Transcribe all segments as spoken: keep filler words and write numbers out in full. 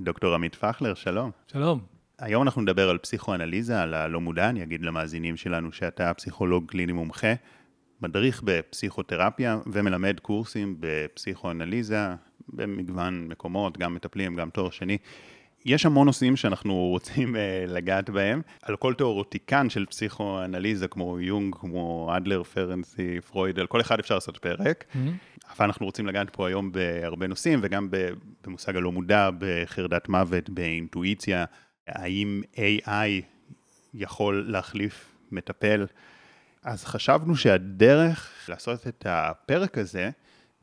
דוקטור עמית פכלר, שלום. שלום. היום אנחנו נדבר על פסיכואנליזה, על הלא מודע. אני אגיד למאזינים שלנו שאתה פסיכולוג קליני מומחה, מדריך בפסיכותרפיה ומלמד קורסים בפסיכואנליזה, במגוון מקומות, גם מטפלים, גם תואר שני. יש המון נושאים שאנחנו רוצים לגעת בהם. על כל תיאורטיקן של פסיכואנליזה, כמו יונג, כמו אדלר, פרנסי, פרויד, על כל אחד אפשר לעשות פרק. Mm-hmm. אבל אנחנו רוצים לגעת פה היום בהרבה נושאים, וגם במושג הלא מודע, בחרדת מוות, באינטואיציה. האם איי איי יכול להחליף מטפל? אז חשבנו שהדרך לעשות את הפרק הזה,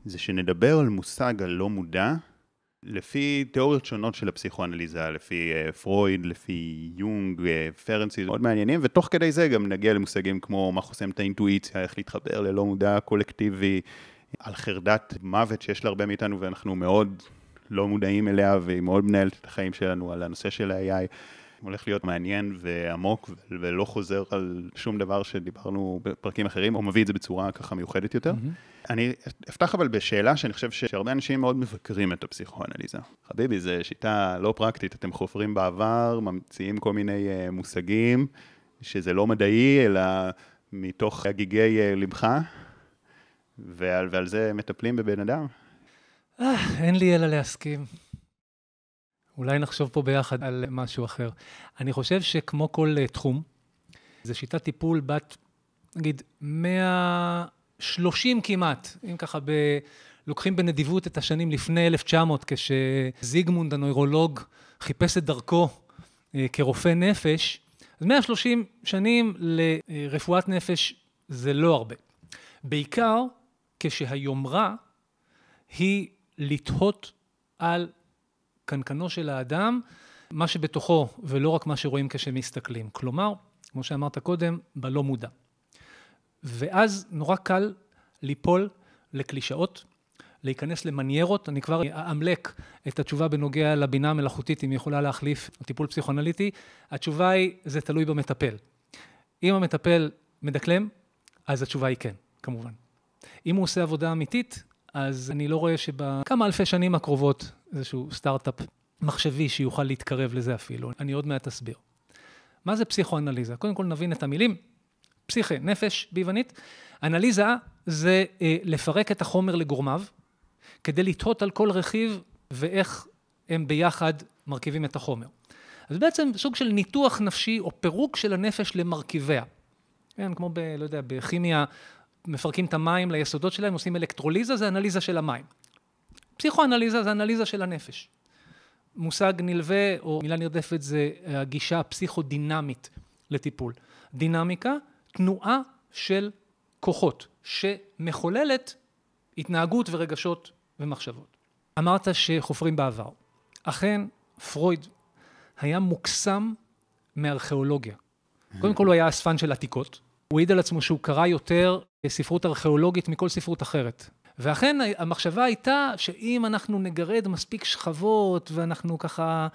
זה שנדבר על מושג הלא מודע, לפי תיאוריות שונות של הפסיכואנליזה, לפי פרויד, לפי יונג, פרנסי, מאוד מעניינים, ותוך כדי זה גם נגיע למושגים כמו מה חוסם את האינטואיציה, איך להתחבר ללא מודע קולקטיבי, על חרדת מוות שיש לה הרבה מאיתנו, ואנחנו מאוד לא מודעים אליה, והיא מאוד מנהלת את החיים שלנו על הנושא של ה-איי איי. הולך להיות מעניין ועמוק, ולא חוזר על שום דבר שדיברנו בפרקים אחרים, או מביא את זה בצורה ככה מיוחדת יותר. Mm-hmm. אני אפתח אבל בשאלה שאני חושב שהרבה אנשים מאוד מבקרים את הפסיכואנליזה. חביבי, זו שיטה לא פרקטית, אתם חופרים בעבר, ממציאים כל מיני uh, מושגים, שזה לא מדעי, אלא מתוך הגיגי uh, לבך, ועל, ועל זה מטפלים בבן אדם. אה, אין לי אלא להסכים. אולי נחשוב פה ביחד על משהו אחר. אני חושב שכמו כל תחום, זו שיטת טיפול בת, נגיד, מאה ושלושים כמעט, אם ככה ב... לוקחים בנדיבות את השנים לפני אלף תשע מאות, כשזיגמונד הנוירולוג חיפש את דרכו כרופא נפש, אז מאה ושלושים שנים לרפואת נפש זה לא הרבה. בעיקר כשהיומרה היא לתהות על קנקנו של האדם, מה שבתוכו, ולא רק מה שרואים כשמסתכלים. כלומר, כמו שאמרת קודם, בלא מודע. ואז נורא קל ליפול לקלישאות, להיכנס למניירות. אני כבר אמלק את התשובה בנוגע לבינה המלאכותית, אם יכולה להחליף טיפול פסיכואנליטי. התשובה היא, זה תלוי במטפל. אם המטפל מדקלם, אז התשובה היא כן, כמובן. אם הוא עושה עבודה אמיתית, אז אני לא רואה שבכמה אלפי שנים הקרובות, איזשהו סטארט-אפ מחשבי שיוכל להתקרב לזה אפילו. אני עוד מעט אסביר. מה זה פסיכואנליזה? קודם כל נבין את המילים. פסיכי, נפש, ביוונית. אנליזה זה אה, לפרק את החומר לגורמיו, כדי לתהות על כל רכיב ואיך הם ביחד מרכיבים את החומר. אז בעצם סוג של ניתוח נפשי או פירוק של הנפש למרכיביה. כן, כמו ב, לא יודע, בכימיה, מפרקים את המים ליסודות שלהם, עושים אלקטרוליזה, זה אנליזה של המים. פסיכואנליזה זה אנליזה של הנפש. מושג נלווה, או מילה נרדפת, זה הגישה הפסיכודינמית לטיפול. דינמיקה, תנועה של כוחות, שמחוללת התנהגות ורגשות ומחשבות. אמרת שחופרים בעבר. אכן, פרויד היה מוקסם מארכיאולוגיה. קודם כל הוא היה אספן של עתיקות. הוא העיד על עצמו שהוא קרא יותר ספרות ארכיאולוגית מכל ספרות אחרת. ואכן המחשבה הייתה שאם אנחנו נגרד מספיק שכבות, ואנחנו ככה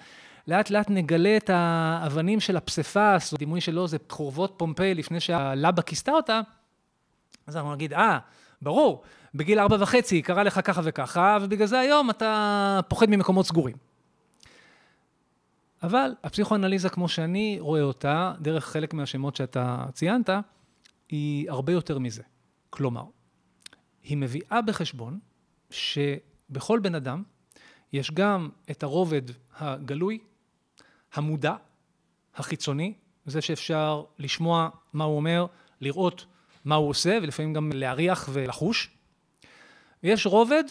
לאט לאט נגלה את האבנים של הפספס, דימוי שלו זה חורבות פומפיי לפני שהלבה כיסתה אותה, אז אנחנו נגיד, אה, ברור, בגיל ארבע וחצי קרה לך ככה וככה, ובגלל זה היום אתה פוחד ממקומות סגורים. אבל הפסיכואנליזה כמו שאני רואה אותה, דרך חלק מהשמות שאתה ציינת, היא הרבה יותר מזה. כלומר, היא מביאה בחשבון שבכל בן אדם יש גם את הרובד הגלוי, המודע, החיצוני, זה שאפשר לשמוע מה הוא אומר, לראות מה הוא עושה, ולפעמים גם להריח ולחוש. ויש רובד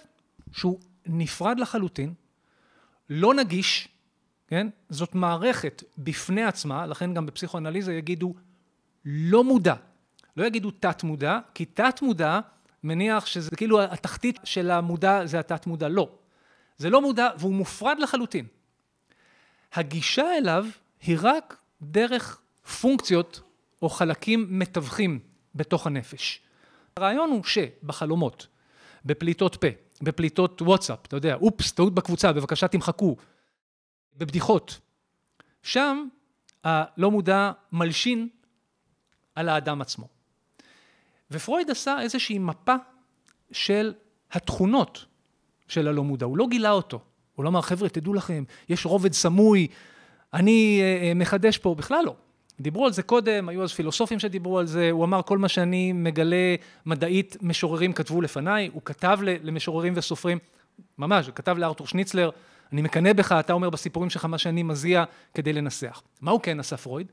שהוא נפרד לחלוטין, לא נגיש, כן? זאת מערכת בפני עצמה, לכן גם בפסיכואנליזה יגידו לא מודע, לא יגידו תת מודע, כי תת מודע מניח שזה כאילו התחתית של המודע זה התת מודע, לא. זה לא מודע והוא מופרד לחלוטין. הגישה אליו היא רק דרך פונקציות או חלקים מתווכים בתוך הנפש. הרעיון הוא שבחלומות, בפליטות פה, בפליטות וואטסאפ, אתה יודע, אופס, טעות בקבוצה, בבקשה תמחקו, בבדיחות. שם הלא מודע מלשין על האדם עצמו. ופרויד עשה איזושהי מפה של התכונות של הלא מודע. הוא לא גילה אותו, הוא לא אמר, חבר'ה, תדעו לכם, יש רובד סמוי, אני מחדש פה, בכלל לא. דיברו על זה קודם, היו אז פילוסופים שדיברו על זה, הוא אמר, כל מה שאני מגלה מדעית, משוררים כתבו לפניי, הוא כתב למשוררים וסופרים, ממש, הוא כתב לארתור שניצלר, אני מקנא בך, אתה אומר בסיפורים שלך מה שאני מזיע כדי לנסח. מה הוא כן עשה פרויד?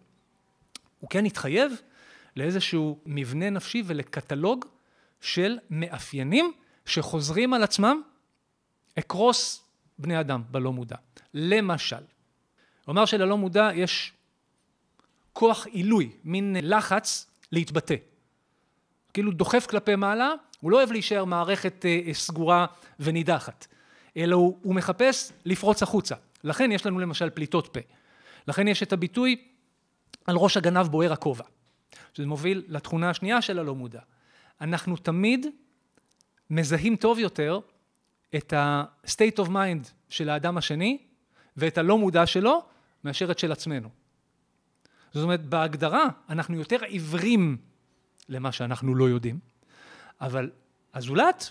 הוא כן התחייב לאיזשהו מבנה נפשי ולקטלוג של מאפיינים שחוזרים על עצמם אקרוס בני אדם בלא מודע. למשל, הוא אמר שללא מודע יש כוח עילוי, מין לחץ להתבטא. כאילו דוחף כלפי מעלה, הוא לא אוהב להישאר מערכת סגורה ונידחת, אלא הוא, הוא מחפש לפרוץ החוצה. לכן יש לנו למשל פליטות פה. לכן יש את הביטוי על ראש הגנב בוער הכובע, שזה מוביל לתכונה השנייה של הלא מודע. אנחנו תמיד מזהים טוב יותר את ה-state of mind של האדם השני, ואת הלא מודע שלו, מאשר את של עצמנו. זאת אומרת, בהגדרה, אנחנו יותר עיוורים למה שאנחנו לא יודעים, אבל הזולת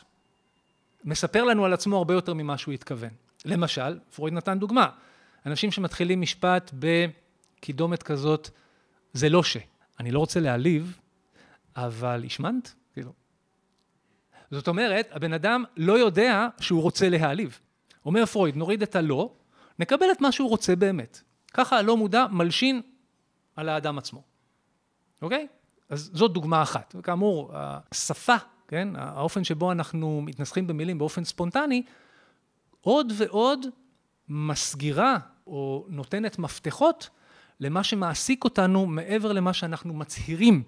מספר לנו על עצמו הרבה יותר ממה שהוא התכוון. למשל, פרויד נתן דוגמה, אנשים שמתחילים משפט בקידומת כזאת, זה לא ש. אני לא רוצה להעליב, אבל השמנת? כאילו. זאת אומרת, הבן אדם לא יודע שהוא רוצה להעליב. אומר פרויד, נוריד את הלא, נקבל את מה שהוא רוצה באמת. ככה הלא מודע מלשין על האדם עצמו. אוקיי? אז זאת דוגמה אחת. וכאמור, השפה, כן? האופן שבו אנחנו מתנסחים במילים באופן ספונטני, עוד ועוד מסגירה או נותנת מפתחות למה שמעסיק אותנו מעבר למה שאנחנו מצהירים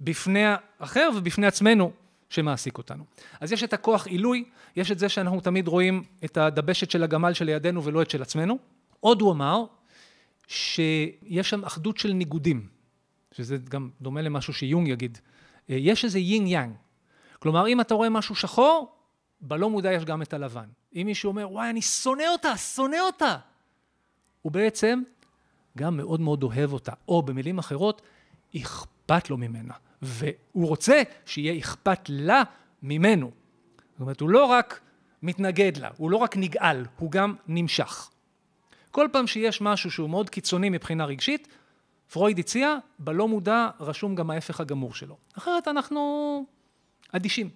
בפני האחר ובפני עצמנו שמעסיק אותנו. אז יש את הכוח עילוי, יש את זה שאנחנו תמיד רואים את הדבשת של הגמל שלידינו ולא את של עצמנו. עוד הוא אמר שיש שם אחדות של ניגודים, שזה גם דומה למשהו שיונג יגיד. יש איזה יין יאנג. כלומר, אם אתה רואה משהו שחור, בלא מודע יש גם את הלבן. אם מישהו אומר, וואי, אני שונא אותה, שונא אותה, הוא בעצם גם מאוד מאוד אוהב אותה, או במילים אחרות, אכפת לו ממנה. והוא רוצה שיהיה אכפת לה ממנו. זאת אומרת, הוא לא רק מתנגד לה, הוא לא רק נגעל, הוא גם נמשך. כל פעם שיש משהו שהוא מאוד קיצוני מבחינה רגשית, פרויד הציע, בלא מודע רשום גם ההפך הגמור שלו. אחרת אנחנו אדישים.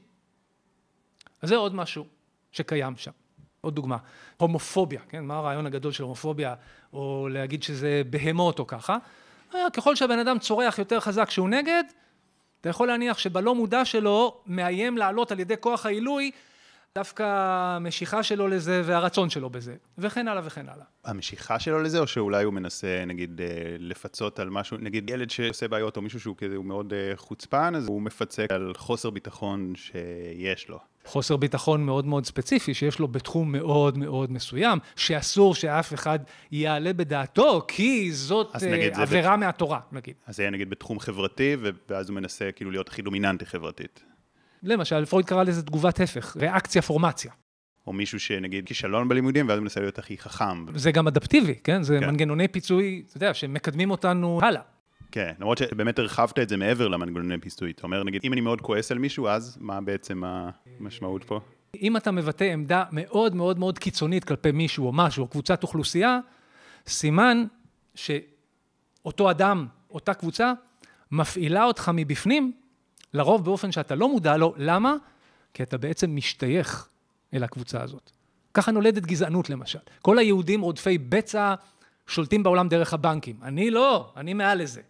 אז זה עוד משהו שקיים שם. עוד דוגמה, הומופוביה, כן? מה הרעיון הגדול של הומופוביה, או להגיד שזה בהמות או ככה. ככל שהבן אדם צורח יותר חזק שהוא נגד, אתה יכול להניח שבלא מודע שלו מאיים לעלות על ידי כוח העילוי, דווקא המשיכה שלו לזה והרצון שלו בזה, וכן הלאה וכן הלאה. המשיכה שלו לזה, או שאולי הוא מנסה, נגיד, לפצות על משהו, נגיד ילד שעושה בעיות או מישהו שהוא כזה, הוא מאוד חוצפן, אז הוא מפצה על חוסר ביטחון שיש לו. חוסר ביטחון מאוד מאוד ספציפי, שיש לו בתחום מאוד מאוד מסוים, שאסור שאף אחד יעלה בדעתו, כי זאת עבירה מהתורה, נגיד. אז זה נגיד בתחום חברתי, ואז הוא מנסה כאילו להיות הכי דומיננטי חברתית. למשל, פרויד קרא לזה תגובת הפך, ריאקציה פורמציה. או מישהו שנגיד כישלון בלימודים, ואז מנסה להיות הכי חכם. זה גם אדפטיבי, כן? זה מנגנוני פיצוי, אתה יודע, שמקדמים אותנו הלאה. כן, למרות שבאמת הרחבת את זה מעבר למנגנוני פיצוי. אתה אומר, נגיד, אם אני מאוד כועס על מישהו, אז מה בעצם המשמעות פה? אם אתה מבטא עמדה מאוד מאוד מאוד קיצונית כלפי מישהו או משהו, או קבוצת אוכלוסייה, סימן שאותו אדם, אותה קבוצה, מפעילה אותך מבפנים, לרוב באופן שאתה לא מודע לו. למה? כי אתה בעצם משתייך אל הקבוצה הזאת. ככה נולדת גזענות למשל. כל היהודים רודפי בצע שולטים בעולם דרך הבנקים. אני לא, אני מעל לזה.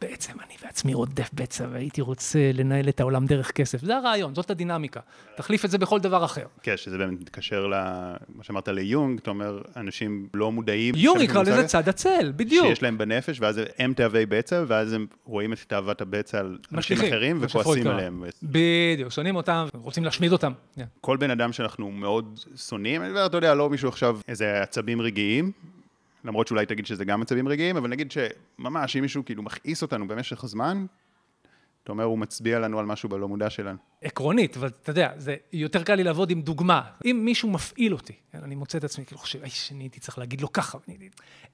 בעצם אני בעצמי רודף בצע והייתי רוצה לנהל את העולם דרך כסף. זה הרעיון, זאת הדינמיקה. תחליף את זה בכל דבר אחר. כן, שזה באמת מתקשר למה שאמרת ליונג, אתה אומר, אנשים לא מודעים. יונג יקרא לזה צד הצל, בדיוק. שיש להם בנפש, ואז הם תאווי בצע, ואז הם רואים את תאוות הבצע על אנשים אחרים וכועסים עליהם. בדיוק, שונאים אותם, רוצים להשמיד אותם. כל בן אדם שאנחנו מאוד שונאים, אתה יודע, לא מישהו עכשיו איזה עצבים רגעיים, למרות שאולי תגיד שזה גם מצבים רגעיים, אבל נגיד שממש, אם מישהו כאילו מכעיס אותנו במשך הזמן, אתה אומר, הוא מצביע לנו על משהו בלא מודע שלנו. עקרונית, אבל אתה יודע, זה יותר קל לי לעבוד עם דוגמה. אם מישהו מפעיל אותי, אני מוצא את עצמי, כאילו חושב, איש, אני הייתי צריך להגיד לו ככה,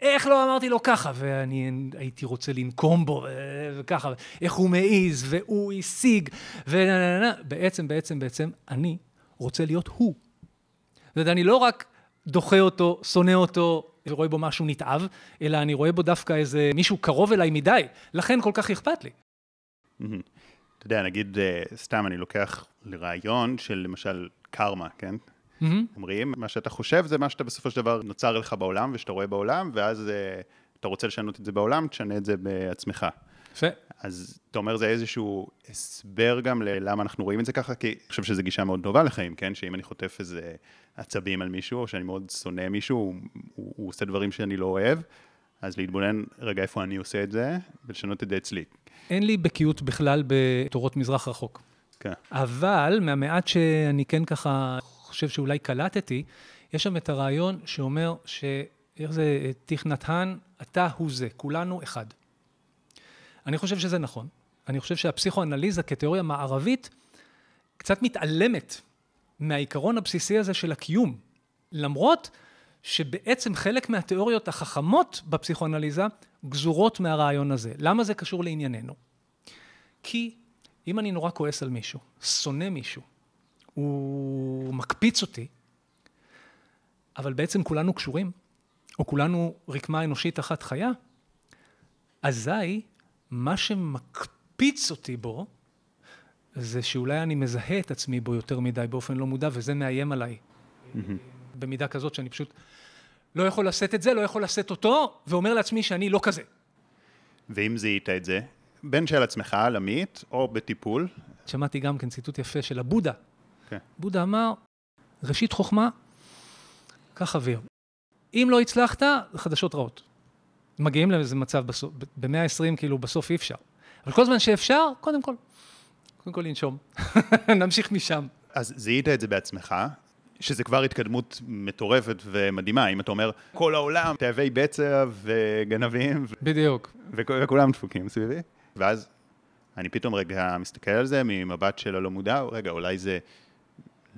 איך לא אמרתי לו ככה, ואני הייתי רוצה לנקום בו, וככה, איך הוא מעיז, והוא השיג, ובעצם, בעצם, בעצם, אני רוצה להיות הוא. זאת אומרת, אני לא רק דוחה אותו, שונא אותו, ורואה בו משהו נתעב, אלא אני רואה בו דווקא איזה מישהו קרוב אליי מדי, לכן כל כך אכפת לי. אתה יודע, נגיד, סתם אני לוקח לרעיון של למשל קרמה, כן? אומרים, מה שאתה חושב זה מה שאתה בסופו של דבר נוצר לך בעולם, ושאתה רואה בעולם, ואז אתה רוצה לשנות את זה בעולם, תשנה את זה בעצמך. יפה. אז אתה אומר, זה איזשהו הסבר גם ללמה אנחנו רואים את זה ככה, כי אני חושב שזו גישה מאוד טובה לחיים, כן? שאם אני חוטף איזה עצבים על מישהו, או שאני מאוד שונא מישהו, הוא, הוא עושה דברים שאני לא אוהב, אז להתבונן רגע איפה אני עושה את זה, ולשנות את זה אצלי. אין לי בקיאות בכלל בתורות מזרח רחוק. כן. אבל מהמעט שאני כן ככה חושב שאולי קלטתי, יש שם את הרעיון שאומר ש... איך זה תכנתן, אתה הוא זה, כולנו אחד. אני חושב שזה נכון. אני חושב שהפסיכואנליזה כתיאוריה מערבית קצת מתעלמת מהעיקרון הבסיסי הזה של הקיום. למרות שבעצם חלק מהתיאוריות החכמות בפסיכואנליזה גזורות מהרעיון הזה. למה זה קשור לענייננו? כי אם אני נורא כועס על מישהו, שונא מישהו, הוא מקפיץ אותי, אבל בעצם כולנו קשורים, או כולנו רקמה אנושית אחת חיה, אזי מה שמקפיץ אותי בו, זה שאולי אני מזהה את עצמי בו יותר מדי באופן לא מודע, וזה מאיים עליי. במידה כזאת שאני פשוט לא יכול לשאת את זה, לא יכול לשאת אותו, ואומר לעצמי שאני לא כזה. ואם זיהית את זה, בין של עצמך, עמית, או בטיפול? שמעתי גם כן ציטוט יפה של הבודה. בודה אמר, ראשית חוכמה, כך אוויר. אם לא הצלחת, חדשות רעות. מגיעים לאיזה מצב בסוף, ב-מאה ועשרים כאילו בסוף אי אפשר. אבל כל זמן שאפשר, קודם כל, קודם כל לנשום. נמשיך משם. אז זיהית את זה בעצמך, שזה כבר התקדמות מטורפת ומדהימה. אם אתה אומר, כל העולם תאבי בצע וגנבים. ו... בדיוק. וכ- וכולם דפוקים סביבי. ואז אני פתאום רגע מסתכל על זה, ממבט של הלא מודע, רגע, אולי זה...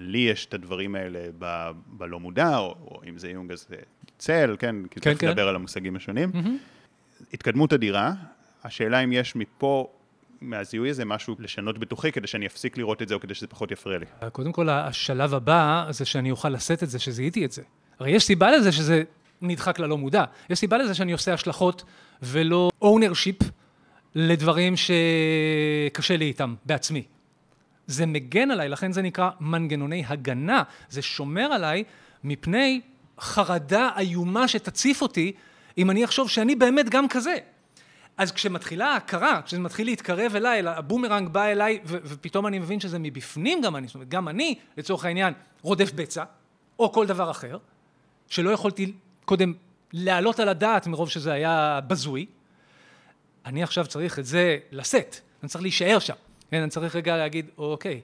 לי יש את הדברים האלה ב- בלא מודע, או, או אם זה יונג אז צל, כן? כי כן, צריך לדבר כן. על המושגים השונים. Mm-hmm. התקדמות אדירה, השאלה אם יש מפה, מהזיהוי הזה, משהו לשנות בתוכי, כדי שאני אפסיק לראות את זה, או כדי שזה פחות יפריע לי. קודם כל, השלב הבא, זה שאני אוכל לשאת את זה, שזיהיתי את זה. הרי יש סיבה לזה שזה נדחק ללא מודע. יש סיבה לזה שאני עושה השלכות, ולא ownership, לדברים שקשה לי איתם, בעצמי. זה מגן עליי, לכן זה נקרא מנגנוני הגנה. זה שומר עליי מפני חרדה איומה שתציף אותי, אם אני אחשוב שאני באמת גם כזה. אז כשמתחילה ההכרה, כשזה מתחיל להתקרב אליי, הבומרנג בא אליי, ו- ופתאום אני מבין שזה מבפנים גם אני, זאת אומרת, גם אני, לצורך העניין, רודף בצע, או כל דבר אחר, שלא יכולתי קודם לעלות על הדעת מרוב שזה היה בזוי. אני עכשיו צריך את זה לשאת, אני צריך להישאר שם. כן, אני צריך רגע להגיד, אוקיי,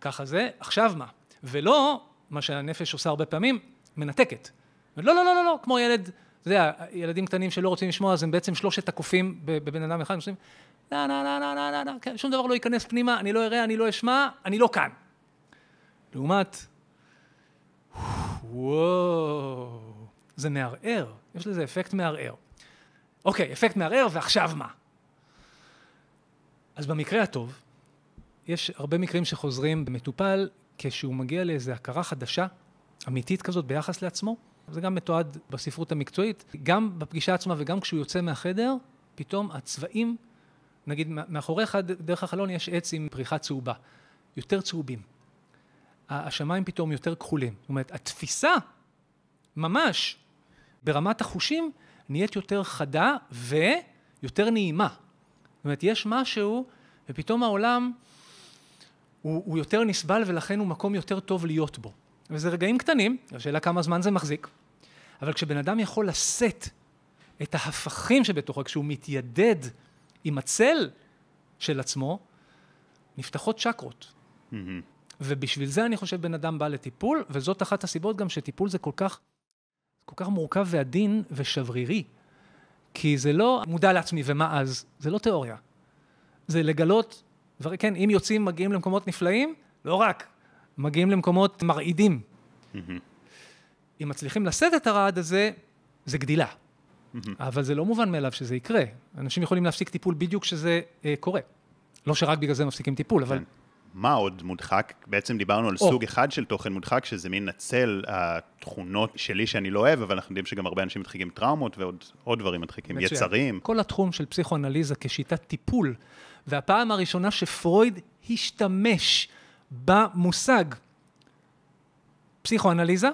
ככה זה, עכשיו מה? ולא, מה שהנפש עושה הרבה פעמים, מנתקת. לא, לא, לא, לא, לא, כמו ילד, אתה יודע, ילדים קטנים שלא רוצים לשמוע, אז הם בעצם שלושת הקופים בבן אדם אחד, הם עושים, לא, לא, לא, לא, לא, לא, שום דבר לא ייכנס פנימה, אני לא אראה, אני לא אשמע, אני לא כאן. לעומת, וואו, זה מערער, יש לזה אפקט מערער. אוקיי, אפקט מערער, ועכשיו מה? אז במקרה הטוב, יש הרבה מקרים שחוזרים במטופל, כשהוא מגיע לאיזו הכרה חדשה, אמיתית כזאת ביחס לעצמו, זה גם מתועד בספרות המקצועית, גם בפגישה עצמה וגם כשהוא יוצא מהחדר, פתאום הצבעים, נגיד מאחורי אחד, דרך החלון יש עץ עם פריחה צהובה, יותר צהובים. השמיים פתאום יותר כחולים, זאת אומרת, התפיסה, ממש, ברמת החושים, נהיית יותר חדה ויותר נעימה. זאת אומרת, יש משהו, ופתאום העולם הוא, הוא יותר נסבל, ולכן הוא מקום יותר טוב להיות בו. וזה רגעים קטנים, השאלה כמה זמן זה מחזיק, אבל כשבן אדם יכול לשאת את ההפכים שבתוכו, כשהוא מתיידד עם הצל של עצמו, נפתחות שקרות. Mm-hmm. ובשביל זה אני חושב בן אדם בא לטיפול, וזאת אחת הסיבות גם שטיפול זה כל כך, כל כך מורכב ועדין ושברירי. כי זה לא מודע לעצמי ומה אז, זה לא תיאוריה. זה לגלות, וכן, אם יוצאים מגיעים למקומות נפלאים, לא רק, מגיעים למקומות מרעידים. Mm-hmm. אם מצליחים לשאת את הרעד הזה, זה גדילה. Mm-hmm. אבל זה לא מובן מאליו שזה יקרה. אנשים יכולים להפסיק טיפול בדיוק שזה אה, קורה. לא שרק בגלל זה מפסיקים טיפול, אבל... מה עוד מודחק? בעצם דיברנו על סוג אחד של תוכן מודחק, שזה מין נצל התכונות שלי שאני לא אוהב, אבל אנחנו יודעים שגם הרבה אנשים מדחיקים טראומות, ועוד דברים מדחיקים, יצרים. כל התחום של פסיכואנליזה כשיטת טיפול, והפעם הראשונה שפרויד השתמש במושג פסיכואנליזה,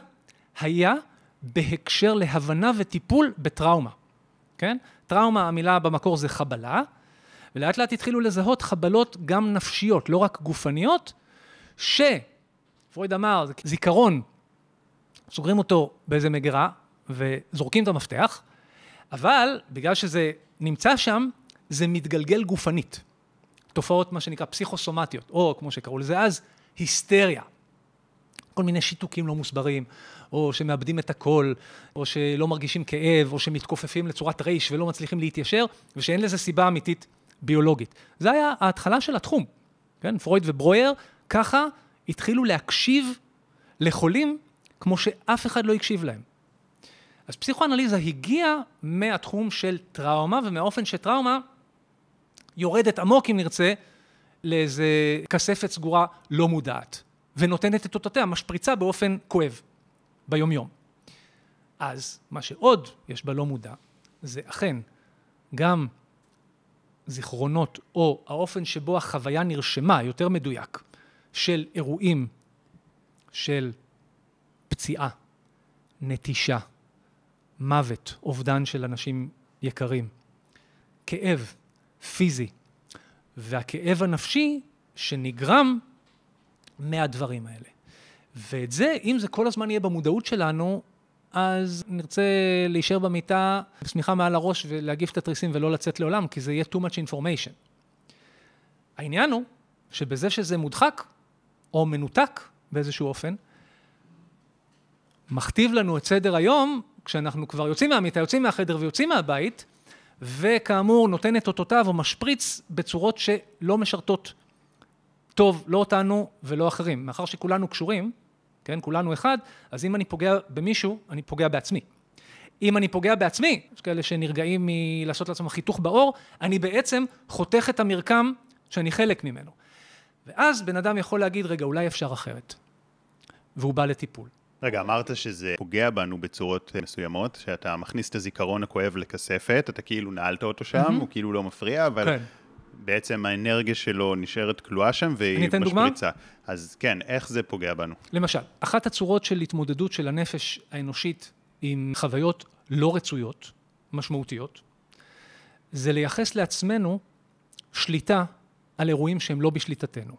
היה בהקשר להבנה וטיפול בטראומה. כן? טראומה, המילה במקור זה חבלה, ולאט לאט התחילו לזהות חבלות גם נפשיות, לא רק גופניות, שפרויד אמר, זה זיכרון, סוגרים אותו באיזה מגירה וזורקים את המפתח, אבל בגלל שזה נמצא שם, זה מתגלגל גופנית. תופעות מה שנקרא פסיכוסומטיות, או כמו שקראו לזה אז, היסטריה. כל מיני שיתוקים לא מוסברים, או שמאבדים את הכל, או שלא מרגישים כאב, או שמתכופפים לצורת רייש ולא מצליחים להתיישר, ושאין לזה סיבה אמיתית ביולוגית. זה היה ההתחלה של התחום. כן? פרויד וברויר ככה התחילו להקשיב לחולים כמו שאף אחד לא יקשיב להם. אז פסיכואנליזה הגיעה מהתחום של טראומה, ומהאופן שטראומה יורדת עמוק, אם נרצה, לאיזה כספת סגורה לא מודעת, ונותנת את אותותיה, משפריצה באופן כואב, ביומיום. אז מה שעוד יש בלא מודע, זה אכן גם זיכרונות, או האופן שבו החוויה נרשמה, יותר מדויק, של אירועים, של פציעה, נטישה, מוות, אובדן של אנשים יקרים, כאב פיזי, והכאב הנפשי שנגרם מהדברים האלה. ואת זה, אם זה כל הזמן יהיה במודעות שלנו, אז נרצה להישאר במיטה, בשמיכה מעל הראש ולהגיף את התריסים ולא לצאת לעולם, כי זה יהיה too much information. העניין הוא שבזה שזה מודחק, או מנותק באיזשהו אופן, מכתיב לנו את סדר היום, כשאנחנו כבר יוצאים מהמיטה, יוצאים מהחדר ויוצאים מהבית, וכאמור נותן את אותותיו או משפריץ בצורות שלא משרתות טוב, לא אותנו ולא אחרים. מאחר שכולנו קשורים, כן, כולנו אחד, אז אם אני פוגע במישהו, אני פוגע בעצמי. אם אני פוגע בעצמי, יש כאלה שנרגעים מלעשות לעצמם חיתוך באור, אני בעצם חותך את המרקם שאני חלק ממנו. ואז בן אדם יכול להגיד, רגע, אולי אפשר אחרת. והוא בא לטיפול. רגע, אמרת שזה פוגע בנו בצורות מסוימות, שאתה מכניס את הזיכרון הכואב לכספת, אתה כאילו נעלת אותו שם, הוא כאילו לא מפריע, אבל... כן. בעצם האנרגיה שלו נשארת כלואה שם, והיא משפריצה. אז כן, איך זה פוגע בנו? למשל, אחת הצורות של התמודדות של הנפש האנושית עם חוויות לא רצויות, משמעותיות, זה לייחס לעצמנו שליטה על אירועים שהם לא בשליטתנו.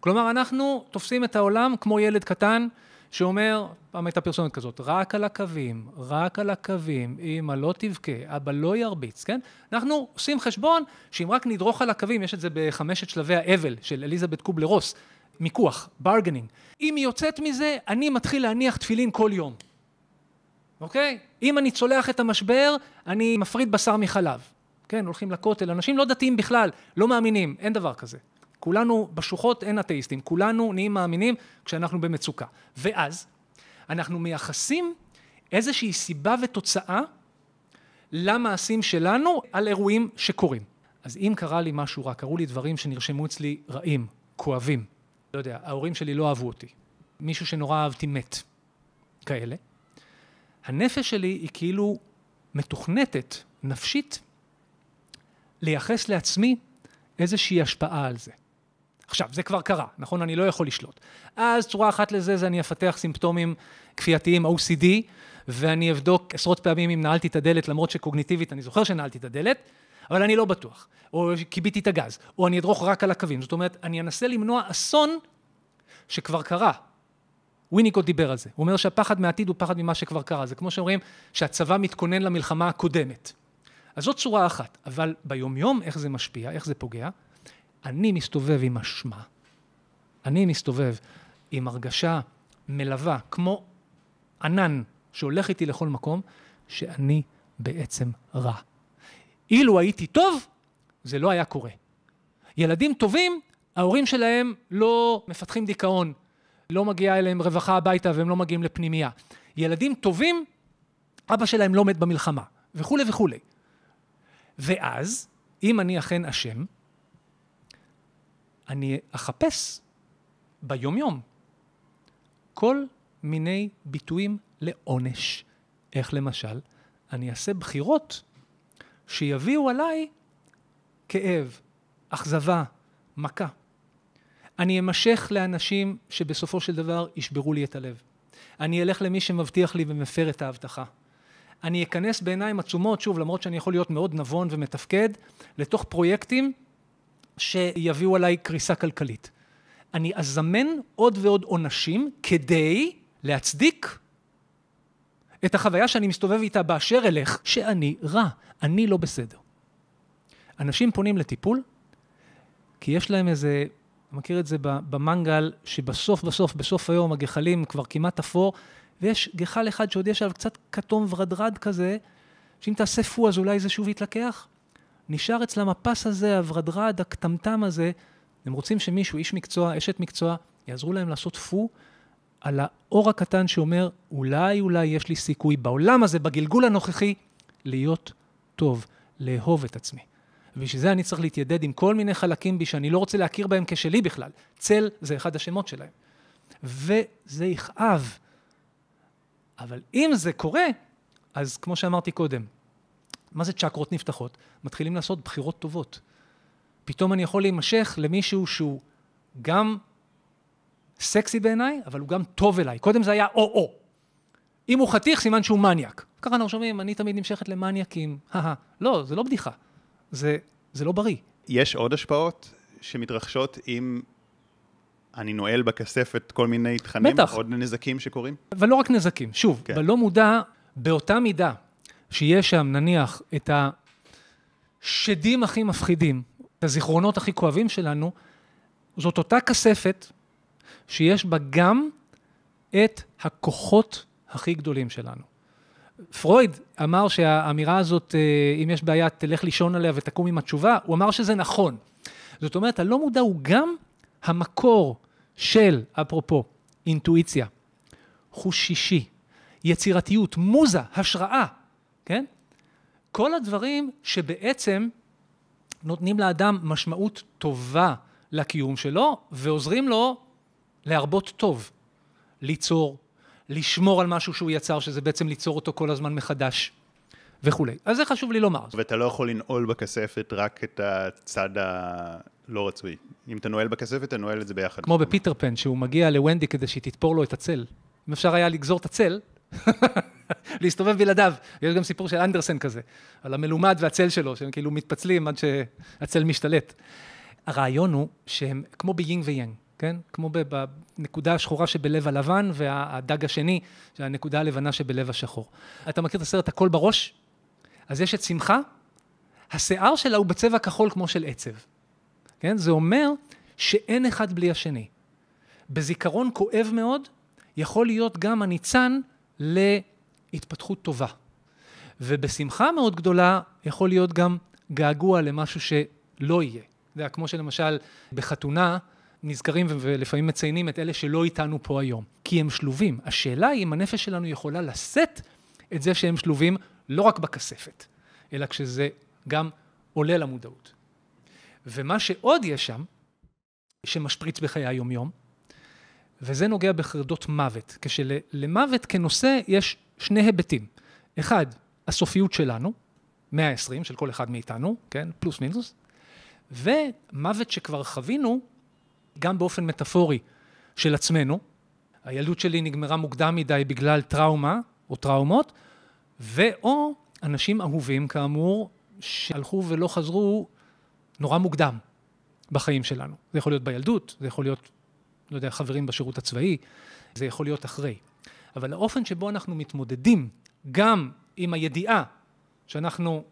כלומר, אנחנו תופסים את העולם כמו ילד קטן, שאומר, פעם הייתה פרסומת כזאת, רק על הקווים, רק על הקווים, אמא לא תבכה, אבא לא ירביץ, כן? אנחנו עושים חשבון שאם רק נדרוך על הקווים, יש את זה בחמשת שלבי האבל של אליזבט קובלר-רוס, מיקוח, ברגנינג. אם היא יוצאת מזה, אני מתחיל להניח תפילין כל יום, אוקיי? אם אני צולח את המשבר, אני מפריד בשר מחלב, כן? הולכים לכותל, אנשים לא דתיים בכלל, לא מאמינים, אין דבר כזה. כולנו בשוחות אין אתאיסטים, כולנו נהיים מאמינים כשאנחנו במצוקה. ואז אנחנו מייחסים איזושהי סיבה ותוצאה למעשים שלנו על אירועים שקורים. אז אם קרה לי משהו רע, קראו לי דברים שנרשמו אצלי רעים, כואבים. לא יודע, ההורים שלי לא אהבו אותי. מישהו שנורא אהבתי מת. כאלה. הנפש שלי היא כאילו מתוכנתת, נפשית, לייחס לעצמי איזושהי השפעה על זה. עכשיו, זה כבר קרה, נכון? אני לא יכול לשלוט. אז צורה אחת לזה, זה אני אפתח סימפטומים כפייתיים, או סי די, ואני אבדוק עשרות פעמים אם נעלתי את הדלת, למרות שקוגניטיבית אני זוכר שנעלתי את הדלת, אבל אני לא בטוח. או קיביתי את הגז, או אני אדרוך רק על הקווים. זאת אומרת, אני אנסה למנוע אסון שכבר קרה. ויניקוט דיבר על זה. הוא אומר שהפחד מהעתיד הוא פחד ממה שכבר קרה. זה כמו שאומרים שהצבא מתכונן למלחמה הקודמת. אז זאת צורה אחת, אבל ביומיום איך זה משפיע, איך זה פוגע, אני מסתובב עם אשמה, אני מסתובב עם הרגשה מלווה, כמו ענן שהולך איתי לכל מקום, שאני בעצם רע. אילו הייתי טוב, זה לא היה קורה. ילדים טובים, ההורים שלהם לא מפתחים דיכאון, לא מגיעה אליהם רווחה הביתה והם לא מגיעים לפנימיה. ילדים טובים, אבא שלהם לא מת במלחמה, וכו' וכו'. ואז, אם אני אכן אשם, אני אחפש ביום-יום כל מיני ביטויים לעונש. איך למשל? אני אעשה בחירות שיביאו עליי כאב, אכזבה, מכה. אני אמשך לאנשים שבסופו של דבר ישברו לי את הלב. אני אלך למי שמבטיח לי ומפר את ההבטחה. אני אכנס בעיניים עצומות, שוב, למרות שאני יכול להיות מאוד נבון ומתפקד, לתוך פרויקטים שיביאו עליי קריסה כלכלית. אני אזמן עוד ועוד עונשים כדי להצדיק את החוויה שאני מסתובב איתה באשר אלך, שאני רע, אני לא בסדר. אנשים פונים לטיפול, כי יש להם איזה, מכיר את זה במנגל, שבסוף בסוף בסוף היום הגחלים כבר כמעט אפור, ויש גחל אחד שעוד יש עליו קצת כתום ורדרד כזה, שאם תעשה פו אז אולי זה שוב יתלקח. נשאר אצלם הפס הזה, הוורדרד, הקטמטם הזה, הם רוצים שמישהו, איש מקצוע, אשת מקצוע, יעזרו להם לעשות פו על האור הקטן שאומר, אולי אולי יש לי סיכוי בעולם הזה, בגלגול הנוכחי, להיות טוב, לאהוב את עצמי. ובשביל זה אני צריך להתיידד עם כל מיני חלקים בי שאני לא רוצה להכיר בהם כשלי בכלל. צל זה אחד השמות שלהם. וזה יכאב. אבל אם זה קורה, אז כמו שאמרתי קודם, מה זה צ'קרות נפתחות? מתחילים לעשות בחירות טובות. פתאום אני יכול להימשך למישהו שהוא גם סקסי בעיניי, אבל הוא גם טוב אליי. קודם זה היה או-או. אם הוא חתיך, סימן שהוא מניאק. ככה אנחנו שומעים, אני תמיד נמשכת למניאקים. לא, זה לא בדיחה. זה, זה לא בריא. יש עוד השפעות שמתרחשות עם... אני נועל בכספת כל מיני תכנים, בטח. עוד נזקים שקורים? אבל לא רק נזקים. שוב, כן. בלא מודע, באותה מידה שיש שם, נניח, את השדים הכי מפחידים, את הזיכרונות הכי כואבים שלנו, זאת אותה כספת שיש בה גם את הכוחות הכי גדולים שלנו. פרויד אמר שהאמירה הזאת, אם יש בעיה, תלך לישון עליה ותקום עם התשובה, הוא אמר שזה נכון. זאת אומרת, הלא מודע הוא גם המקור של, אפרופו, אינטואיציה, חוש שישי, יצירתיות, מוזה, השראה, כן? כל הדברים שבעצם נותנים לאדם משמעות טובה לקיום שלו, ועוזרים לו להרבות טוב, ליצור, לשמור על משהו שהוא יצר, שזה בעצם ליצור אותו כל הזמן מחדש, וכו'. אז זה חשוב לי לומר. ואתה לא יכול לנעול בכספת רק את הצד ה... לא רצוי. אם אתה נועל בכספת, אתה נועל את זה ביחד. כמו בפיטר פן, שהוא מגיע לוונדי כדי שהיא תתפור לו את הצל. אם אפשר היה לגזור את הצל, להסתובב בלעדיו. יש גם סיפור של אנדרסן כזה, על המלומד והצל שלו, שהם כאילו מתפצלים עד שהצל משתלט. הרעיון הוא שהם כמו ביינג ויינג, כן? כמו בנקודה השחורה שבלב הלבן, והדג השני, שהנקודה הלבנה שבלב השחור. אתה מכיר את הסרט הכל בראש? אז יש את שמחה, השיער שלה הוא בצבע כחול כמו של עצב. כן? זה אומר שאין אחד בלי השני. בזיכרון כואב מאוד, יכול להיות גם הניצן להתפתחות טובה. ובשמחה מאוד גדולה, יכול להיות גם געגוע למשהו שלא יהיה. זה כמו שלמשל בחתונה, נזכרים ולפעמים מציינים את אלה שלא איתנו פה היום. כי הם שלובים. השאלה היא אם הנפש שלנו יכולה לשאת את זה שהם שלובים לא רק בכספת, אלא כשזה גם עולה למודעות. ומה שעוד יש שם, שמשפריץ בחיי היומיום, וזה נוגע בחרדות מוות. כשלמוות כנושא יש שני היבטים. אחד, הסופיות שלנו, מאה ועשרים של כל אחד מאיתנו, כן? פלוס מינוס. ומוות שכבר חווינו, גם באופן מטאפורי של עצמנו. הילדות שלי נגמרה מוקדם מדי בגלל טראומה או טראומות, ואו אנשים אהובים כאמור, שהלכו ולא חזרו, נורא מוקדם בחיים שלנו. זה יכול להיות בילדות, זה יכול להיות, לא יודע, חברים בשירות הצבאי, זה יכול להיות אחרי. אבל האופן שבו אנחנו מתמודדים, גם עם הידיעה שאנחנו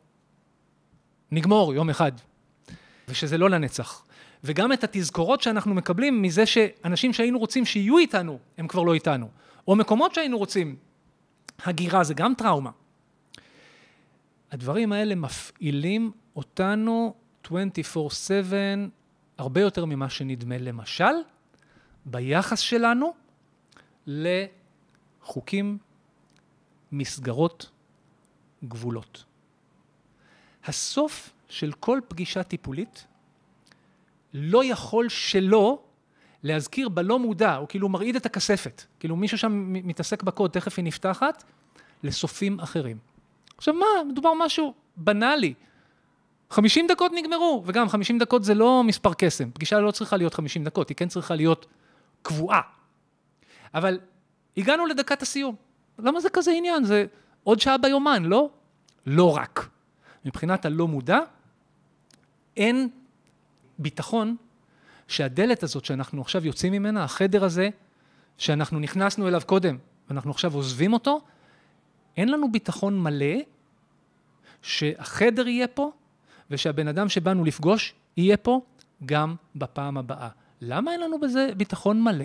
נגמור יום אחד, ושזה לא לנצח, וגם את התזכורות שאנחנו מקבלים מזה שאנשים שהיינו רוצים שיהיו איתנו, הם כבר לא איתנו, או מקומות שהיינו רוצים, הגירה זה גם טראומה. הדברים האלה מפעילים אותנו, עשרים וארבע שבע, הרבה יותר ממה שנדמה למשל, ביחס שלנו לחוקים, מסגרות, גבולות. הסוף של כל פגישה טיפולית לא יכול שלא להזכיר בלא מודע, הוא כאילו מרעיד את הכספת, כאילו מישהו שם מתעסק בקוד, תכף היא נפתחת, לסופים אחרים. עכשיו מה, מדובר משהו בנאלי, חמישים דקות נגמרו, וגם חמישים דקות זה לא מספר קסם, פגישה לא צריכה להיות חמישים דקות, היא כן צריכה להיות קבועה. אבל הגענו לדקת הסיום, למה זה כזה עניין? זה עוד שעה ביומן, לא? לא רק. מבחינת הלא מודע, אין ביטחון שהדלת הזאת שאנחנו עכשיו יוצאים ממנה, החדר הזה שאנחנו נכנסנו אליו קודם, ואנחנו עכשיו עוזבים אותו, אין לנו ביטחון מלא שהחדר יהיה פה, ושהבן אדם שבאנו לפגוש יהיה פה גם בפעם הבאה. למה אין לנו בזה ביטחון מלא?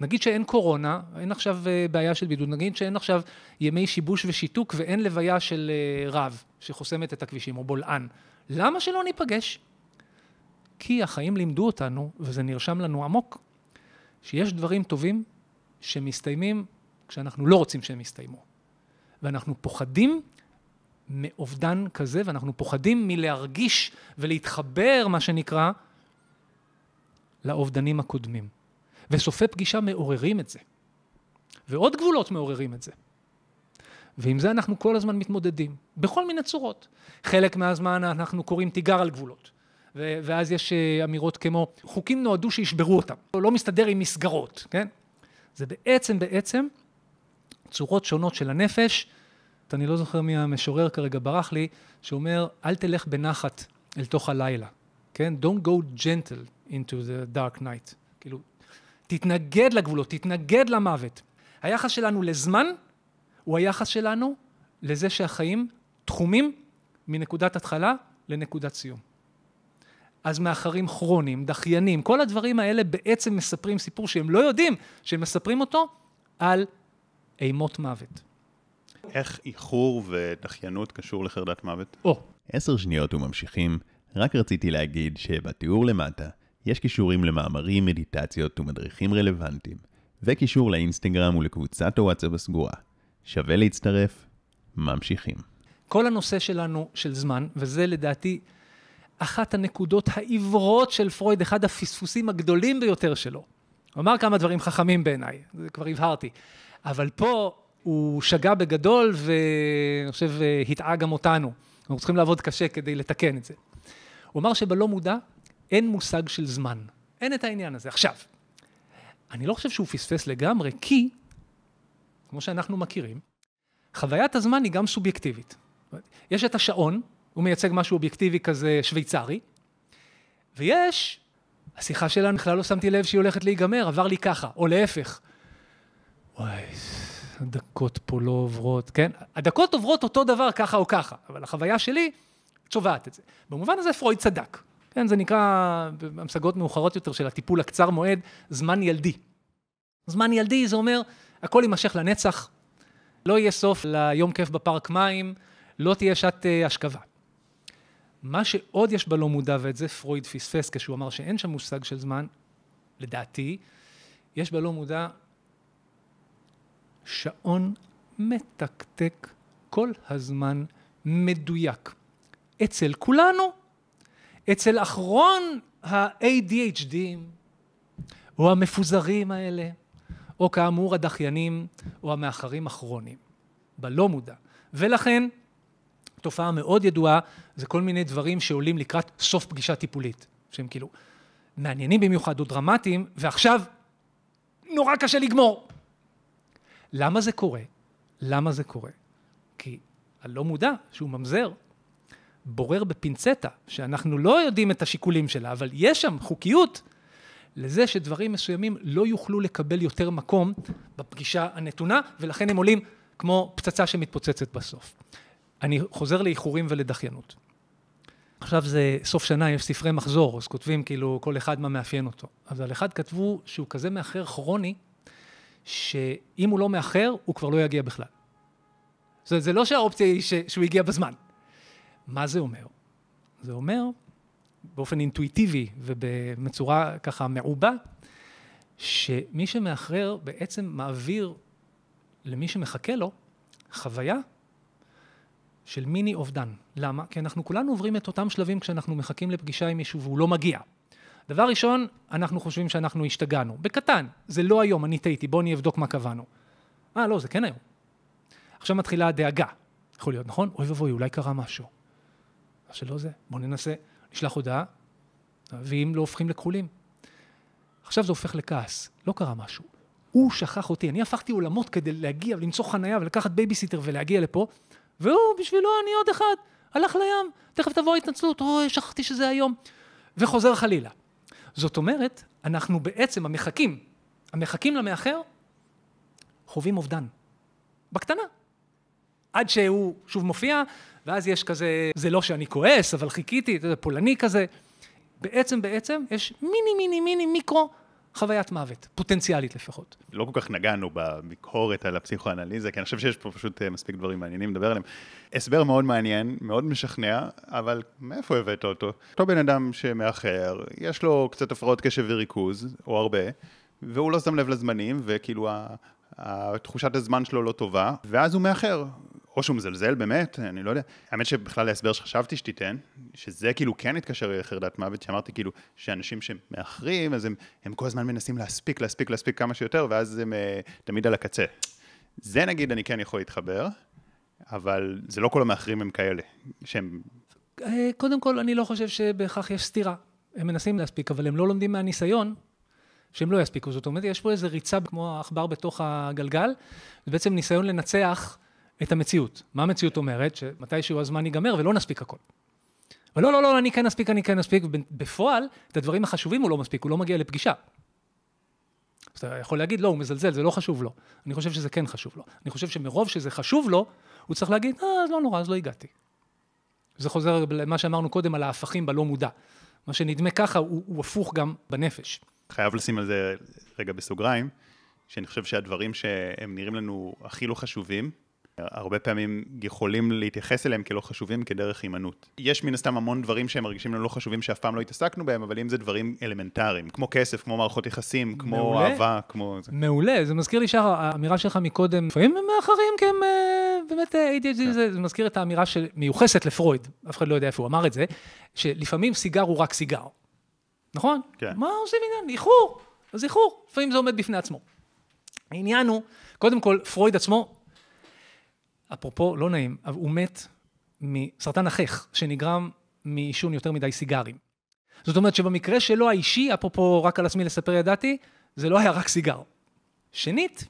נגיד שאין קורונה, אין עכשיו בעיה של בידוד, נגיד שאין עכשיו ימי שיבוש ושיתוק, ואין לוויה של רב שחוסמת את הכבישים או בולען. למה שלא ניפגש? כי החיים לימדו אותנו, וזה נרשם לנו עמוק, שיש דברים טובים שמסתיימים כשאנחנו לא רוצים שהם יסתיימו. ואנחנו פוחדים מאובדן כזה, ואנחנו פוחדים מלהרגיש ולהתחבר, מה שנקרא, לאובדנים הקודמים. וסופי פגישה מעוררים את זה. ועוד גבולות מעוררים את זה. ועם זה אנחנו כל הזמן מתמודדים, בכל מיני צורות. חלק מהזמן אנחנו קוראים תיגר על גבולות. ואז יש אמירות כמו, חוקים נועדו שישברו אותם, או לא מסתדר עם מסגרות, כן? זה בעצם, בעצם, צורות שונות של הנפש, אני לא זוכר מי המשורר כרגע ברח לי, שאומר, אל תלך בנחת אל תוך הלילה, כן? Don't go gentle into the dark night, כאילו, תתנגד לגבולות, תתנגד למוות. היחס שלנו לזמן, הוא היחס שלנו לזה שהחיים תחומים מנקודת התחלה לנקודת סיום. אז מאחרים כרוניים, דחיינים, כל הדברים האלה בעצם מספרים סיפור שהם לא יודעים, שהם מספרים אותו על אימות מוות. איך איחור ודחיינות קשור לחרדת מוות? או. עשר שניות וממשיכים, רק רציתי להגיד שבתיאור למטה יש קישורים למאמרים, מדיטציות ומדריכים רלוונטיים, וקישור לאינסטגרם ולקבוצת הוואטסאפ הסגורה. שווה להצטרף, ממשיכים. כל הנושא שלנו של זמן, וזה לדעתי אחת הנקודות העיוורות של פרויד, אחד הפספוסים הגדולים ביותר שלו. הוא אמר כמה דברים חכמים בעיניי, זה כבר הבהרתי. אבל פה הוא שגע בגדול, ואני חושב, התעה גם אותנו. אנחנו צריכים לעבוד קשה כדי לתקן את זה. הוא אמר שבלא מודע, אין מושג של זמן. אין את העניין הזה. עכשיו, אני לא חושב שהוא פספס לגמרי, כי, כמו שאנחנו מכירים, חוויית הזמן היא גם סובייקטיבית. יש את השעון, הוא מייצג משהו אובייקטיבי כזה שוויצרי, ויש, השיחה שלנו, בכלל לא שמתי לב שהיא הולכת להיגמר, עבר לי ככה, או להפך. וואי, הדקות פה לא עוברות, כן? הדקות עוברות אותו דבר ככה או ככה, אבל החוויה שלי צובעת את זה. במובן הזה פרויד צדק, כן? זה נקרא, במשגות מאוחרות יותר של הטיפול הקצר מועד, זמן ילדי. זמן ילדי זה אומר, הכל יימשך לנצח, לא יהיה סוף ליום כיף בפארק מים, לא תהיה שעת השכבה. מה שעוד יש בלא מודע, ואת זה פרויד פספס, כשהוא אמר שאין שם מושג של זמן, לדעתי, יש בלא מודע שעון מתקתק כל הזמן מדויק. אצל כולנו, אצל אחרון ה-A D H D'ים, או המפוזרים האלה, או כאמור הדחיינים, או המאחרים אחרונים. בלא מודע. ולכן, תופעה מאוד ידועה, זה כל מיני דברים שעולים לקראת סוף פגישה טיפולית, שהם כאילו מעניינים במיוחד או דרמטיים, ועכשיו נורא קשה לגמור. למה זה קורה? למה זה קורה? כי הלא מודע, שהוא ממזר, בורר בפינצטה, שאנחנו לא יודעים את השיקולים שלה, אבל יש שם חוקיות לזה שדברים מסוימים לא יוכלו לקבל יותר מקום בפגישה הנתונה, ולכן הם עולים כמו פצצה שמתפוצצת בסוף. אני חוזר לאיחורים ולדחיינות. עכשיו זה סוף שנה, יש ספרי מחזור, אז כותבים כאילו כל אחד מה מאפיין אותו. אז על אחד כתבו שהוא כזה מאחר כרוני, שאם הוא לא מאחר, הוא כבר לא יגיע בכלל. זאת אומרת, זה לא שהאופציה היא שהוא יגיע בזמן. מה זה אומר? זה אומר, באופן אינטואיטיבי ובמצורה ככה מעובה, שמי שמאחר בעצם מעביר למי שמחכה לו חוויה, של מיני אובדן. למה? כי אנחנו כולנו עוברים את אותם שלבים כשאנחנו מחכים לפגישה עם מישהו והוא לא מגיע. דבר ראשון, אנחנו חושבים שאנחנו השתגענו. בקטן, זה לא היום, אני טעיתי, בוא נבדוק מה קבענו. אה, לא, זה כן היום. עכשיו מתחילה הדאגה. יכול להיות, נכון? אוי ובוי, אולי קרה משהו. אז שלא זה, בוא ננסה, נשלח הודעה, ואם לא הופכים לכחולים. עכשיו זה הופך לכעס, לא קרה משהו. הוא שכח אותי, אני הפכתי עולמות כדי להגיע, למצוא חנייה ולקחת בייביסיטר ולהגיע לפה, והוא, בשבילו, אני עוד אחד, הלך לים, תכף תבוא התנצלות, אוי, שכחתי שזה היום, וחוזר חלילה. זאת אומרת, אנחנו בעצם המחכים, המחכים למאחר, חווים אובדן, בקטנה. עד שהוא שוב מופיע, ואז יש כזה, זה לא שאני כועס, אבל חיכיתי, זה פולני כזה. בעצם, בעצם, יש מיני, מיני, מיני, מיקרו, חוויית מוות, פוטנציאלית לפחות. לא כל כך נגענו במקהורת על הפסיכואנליזה, כי אני חושב שיש פה פשוט מספיק דברים מעניינים, מדבר עליהם. הסבר מאוד מעניין, מאוד משכנע, אבל מאיפה הבאת אותו? אותו בן אדם שמאחר, יש לו קצת הפרעות קשב וריכוז, או הרבה, והוא לא שם לב לזמנים, וכאילו התחושת הזמן שלו לא טובה, ואז הוא מאחר. או שהוא מזלזל באמת, אני לא יודע. האמת שבכלל ההסבר שחשבתי שתיתן, שזה כאילו כן התקשר לחרדת מוות, שאמרתי כאילו שאנשים שמאחרים, אז הם, הם כל הזמן מנסים להספיק, להספיק, להספיק כמה שיותר, ואז הם uh, תמיד על הקצה. זה נגיד אני כן יכול להתחבר, אבל זה לא כל המאחרים הם כאלה, שהם... קודם כל, אני לא חושב שבהכרח יש סתירה. הם מנסים להספיק, אבל הם לא לומדים מהניסיון, שהם לא יספיקו. זאת אומרת, יש פה איזו ריצה כמו העכבר בתוך הגלגל, זה בעצם ניסיון לנצח את המציאות. מה המציאות אומרת? שמתישהו הזמן ייגמר ולא נספיק הכל. אבל לא, לא, לא, אני כן אספיק, אני כן אספיק. בפועל, את הדברים החשובים הוא לא מספיק, הוא לא מגיע לפגישה. אז אתה יכול להגיד, לא, הוא מזלזל, זה לא חשוב לו. אני חושב שזה כן חשוב לו. אני חושב שמרוב שזה חשוב לו, הוא צריך להגיד, אה, לא נורא, אז לא הגעתי. זה חוזר למה שאמרנו קודם על ההפכים בלא מודע. מה שנדמה ככה, הוא, הוא הפוך גם בנפש. חייב לשים על זה רגע בסוגריים, שאני חושב שהדברים שהם נראים לנו הכי לא חשובים, הרבה פעמים יכולים להתייחס אליהם כלא חשובים כדרך הימנעות. יש מן הסתם המון דברים שהם מרגישים לנו לא חשובים שאף פעם לא התעסקנו בהם, אבל אם זה דברים אלמנטריים, כמו כסף, כמו מערכות יחסים, כמו מעולה. אהבה, כמו... מעולה, זה מזכיר לי שחר, האמירה שלך מקודם, לפעמים הם מאחרים כי הם באמת איי די אייץ' די, כן. זה, זה מזכיר את האמירה שמיוחסת לפרויד, אף אחד לא יודע איפה הוא אמר את זה, שלפעמים סיגר הוא רק סיגר, נכון? כן. מה עושים עניין? איחור, אז איחור, לפעמים זה עומד בפני עצמו. העניין הוא, קודם כל, פרויד עצמו, אפרופו, לא נעים, אבל הוא מת מסרטן החך, שנגרם מאישון יותר מדי סיגרים. זאת אומרת שבמקרה שלו האישי, אפרופו רק על עצמי לספר ידעתי, זה לא היה רק סיגר. שנית,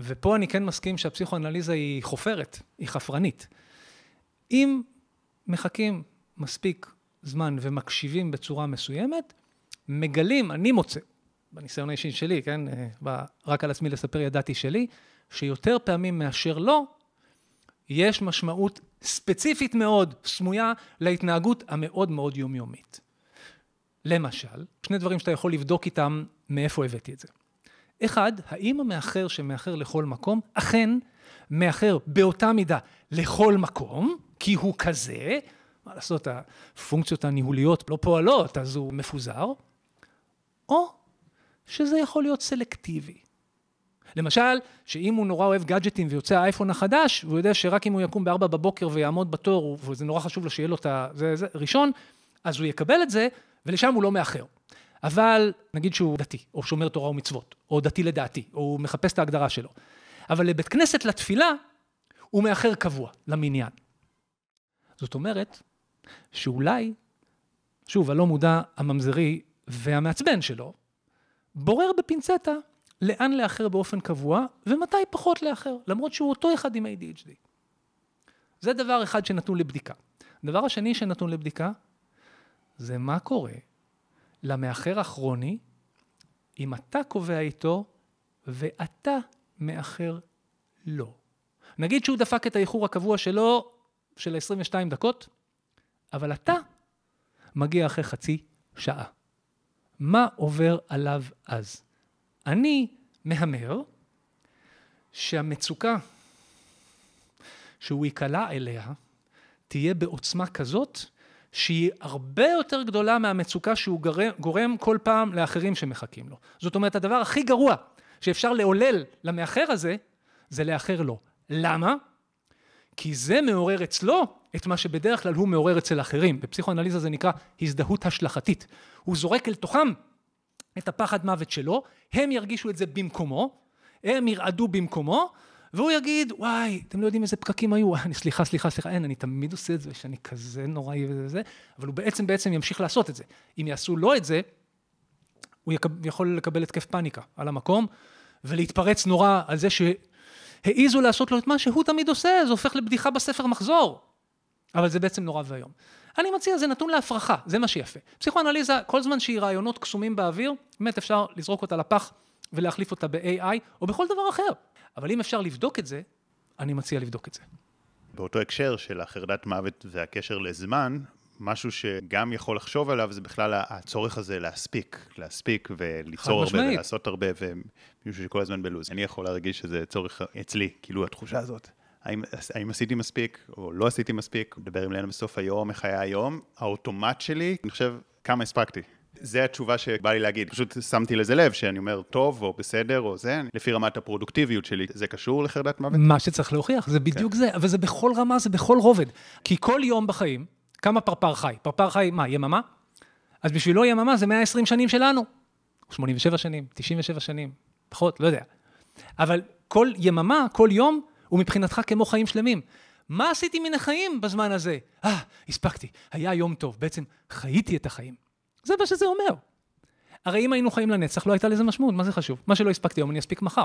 ופה אני כן מסכים שהפסיכואנליזה היא חופרת, היא חפרנית. אם מחכים מספיק זמן ומקשיבים בצורה מסוימת, מגלים, אני מוצא, בניסיון האישי שלי, כן, רק על עצמי לספר ידעתי שלי, שיותר פעמים מאשר לא, יש משמעות ספציפית מאוד סמויה להתנהגות המאוד מאוד יומיומית. למשל, שני דברים שאתה יכול לבדוק איתם מאיפה הבאתי את זה. אחד, האם המאחר שמאחר לכל מקום, אכן מאחר באותה מידה לכל מקום, כי הוא כזה, מה לעשות, הפונקציות הניהוליות לא פועלות, אז הוא מפוזר, או שזה יכול להיות סלקטיבי. למשל, שאם הוא נורא אוהב גאדג'טים ויוצא האייפון החדש, והוא יודע שרק אם הוא יקום בארבע בבוקר ויעמוד בתור, וזה נורא חשוב לו שיהיה לו את זה ראשון, אז הוא יקבל את זה, ולשם הוא לא מאחר. אבל נגיד שהוא דתי, או שומר תורה ומצוות, או דתי לדעתי, או הוא מחפש את ההגדרה שלו. אבל לבית כנסת לתפילה, הוא מאחר קבוע, למניין. זאת אומרת, שאולי, שוב, הלא מודע הממזרי והמעצבן שלו, בורר בפינצטה, לאן לאחר באופן קבוע, ומתי פחות לאחר, למרות שהוא אותו אחד עם איי די אייץ' די. זה דבר אחד שנתון לבדיקה. הדבר השני שנתון לבדיקה, זה מה קורה למאחר הכרוני, אם אתה קובע איתו, ואתה מאחר לא. נגיד שהוא דפק את האיחור הקבוע שלו, של עשרים ושתיים דקות, אבל אתה מגיע אחרי חצי שעה. מה עובר עליו אז? אני מהמר שהמצוקה שהוא יקלה אליה תהיה בעוצמה כזאת שהיא הרבה יותר גדולה מהמצוקה שהוא גורם כל פעם לאחרים שמחכים לו. זאת אומרת, הדבר הכי גרוע שאפשר לעולל למאחר הזה, זה לאחר לו. למה? כי זה מעורר אצלו את מה שבדרך כלל הוא מעורר אצל אחרים. בפסיכואנליזה זה נקרא הזדהות השלכתית. הוא זורק אל תוכם את הפחד מוות שלו, הם ירגישו את זה במקומו, הם ירעדו במקומו, והוא יגיד, וואי, אתם לא יודעים איזה פקקים היו, אני סליחה, סליחה, סליחה, אין, אני תמיד עושה את זה, שאני כזה נוראי וזה וזה, אבל הוא בעצם בעצם ימשיך לעשות את זה. אם יעשו לו את זה, הוא יכול לקבל התקף פאניקה על המקום, ולהתפרץ נורא על זה שהעיזו לעשות לו את מה שהוא תמיד עושה, זה הופך לבדיחה בספר מחזור. אבל זה בעצם נורא והיום. אני מציע, זה נתון להפרחה, זה מה שיפה. פסיכואנליזה, כל זמן שהיא רעיונות קסומים באוויר, באמת אפשר לזרוק אותה לפח ולהחליף אותה ב-איי איי, או בכל דבר אחר. אבל אם אפשר לבדוק את זה, אני מציע לבדוק את זה. באותו הקשר של החרדת מוות והקשר לזמן, משהו שגם יכול לחשוב עליו, זה בכלל הצורך הזה להספיק, להספיק וליצור הרבה ולעשות הרבה, ומישהו שכל הזמן בלוז. אני יכול להרגיש שזה צורך אצלי, כאילו התחושה הזאת. האם, האם עשיתי מספיק או לא עשיתי מספיק, מדבר עם לנו בסוף היום, איך היה היום, האוטומט שלי, אני חושב כמה הספקתי. זה התשובה שבא לי להגיד, פשוט שמתי לזה לב, שאני אומר טוב או בסדר או זה, לפי רמת הפרודוקטיביות שלי, זה קשור לחרדת מוות? מה שצריך להוכיח, זה בדיוק זה, אבל זה בכל רמה, זה בכל רובד, כי כל יום בחיים, כמה פרפר חי? פרפר חי, מה, יממה? אז בשבילו יממה זה מאה ועשרים שנים שלנו, שמונים ושבע שנים, תשעים ושבע שנים, פחות, לא יודע, אבל כל יממה, כל יום, ומבחינתך כמו חיים שלמים. מה עשיתי מן החיים בזמן הזה? אה, הספקתי, היה יום טוב, בעצם חייתי את החיים. זה מה שזה אומר. הרי אם היינו חיים לנצח, לא הייתה לזה משמעות, מה זה חשוב? מה שלא הספקתי היום, אני אספיק מחר.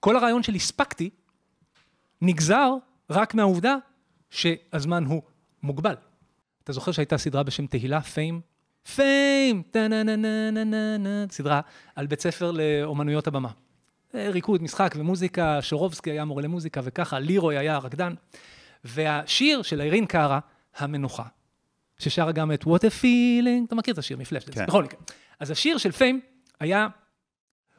כל הרעיון של הספקתי, נגזר רק מהעובדה שהזמן הוא מוגבל. אתה זוכר שהייתה סדרה בשם תהילה, פיים? פיים! סדרה על בית ספר לאומנויות הבמה. ריקוד, משחק ומוזיקה, שורובסקי היה מורה למוזיקה וככה, לירוי היה הרקדן, והשיר של אירין קארה, המנוחה, ששרה גם את What a Feeling, אתה מכיר את השיר מפלאש דאנס, בכל מקרה. אז השיר של Fame היה,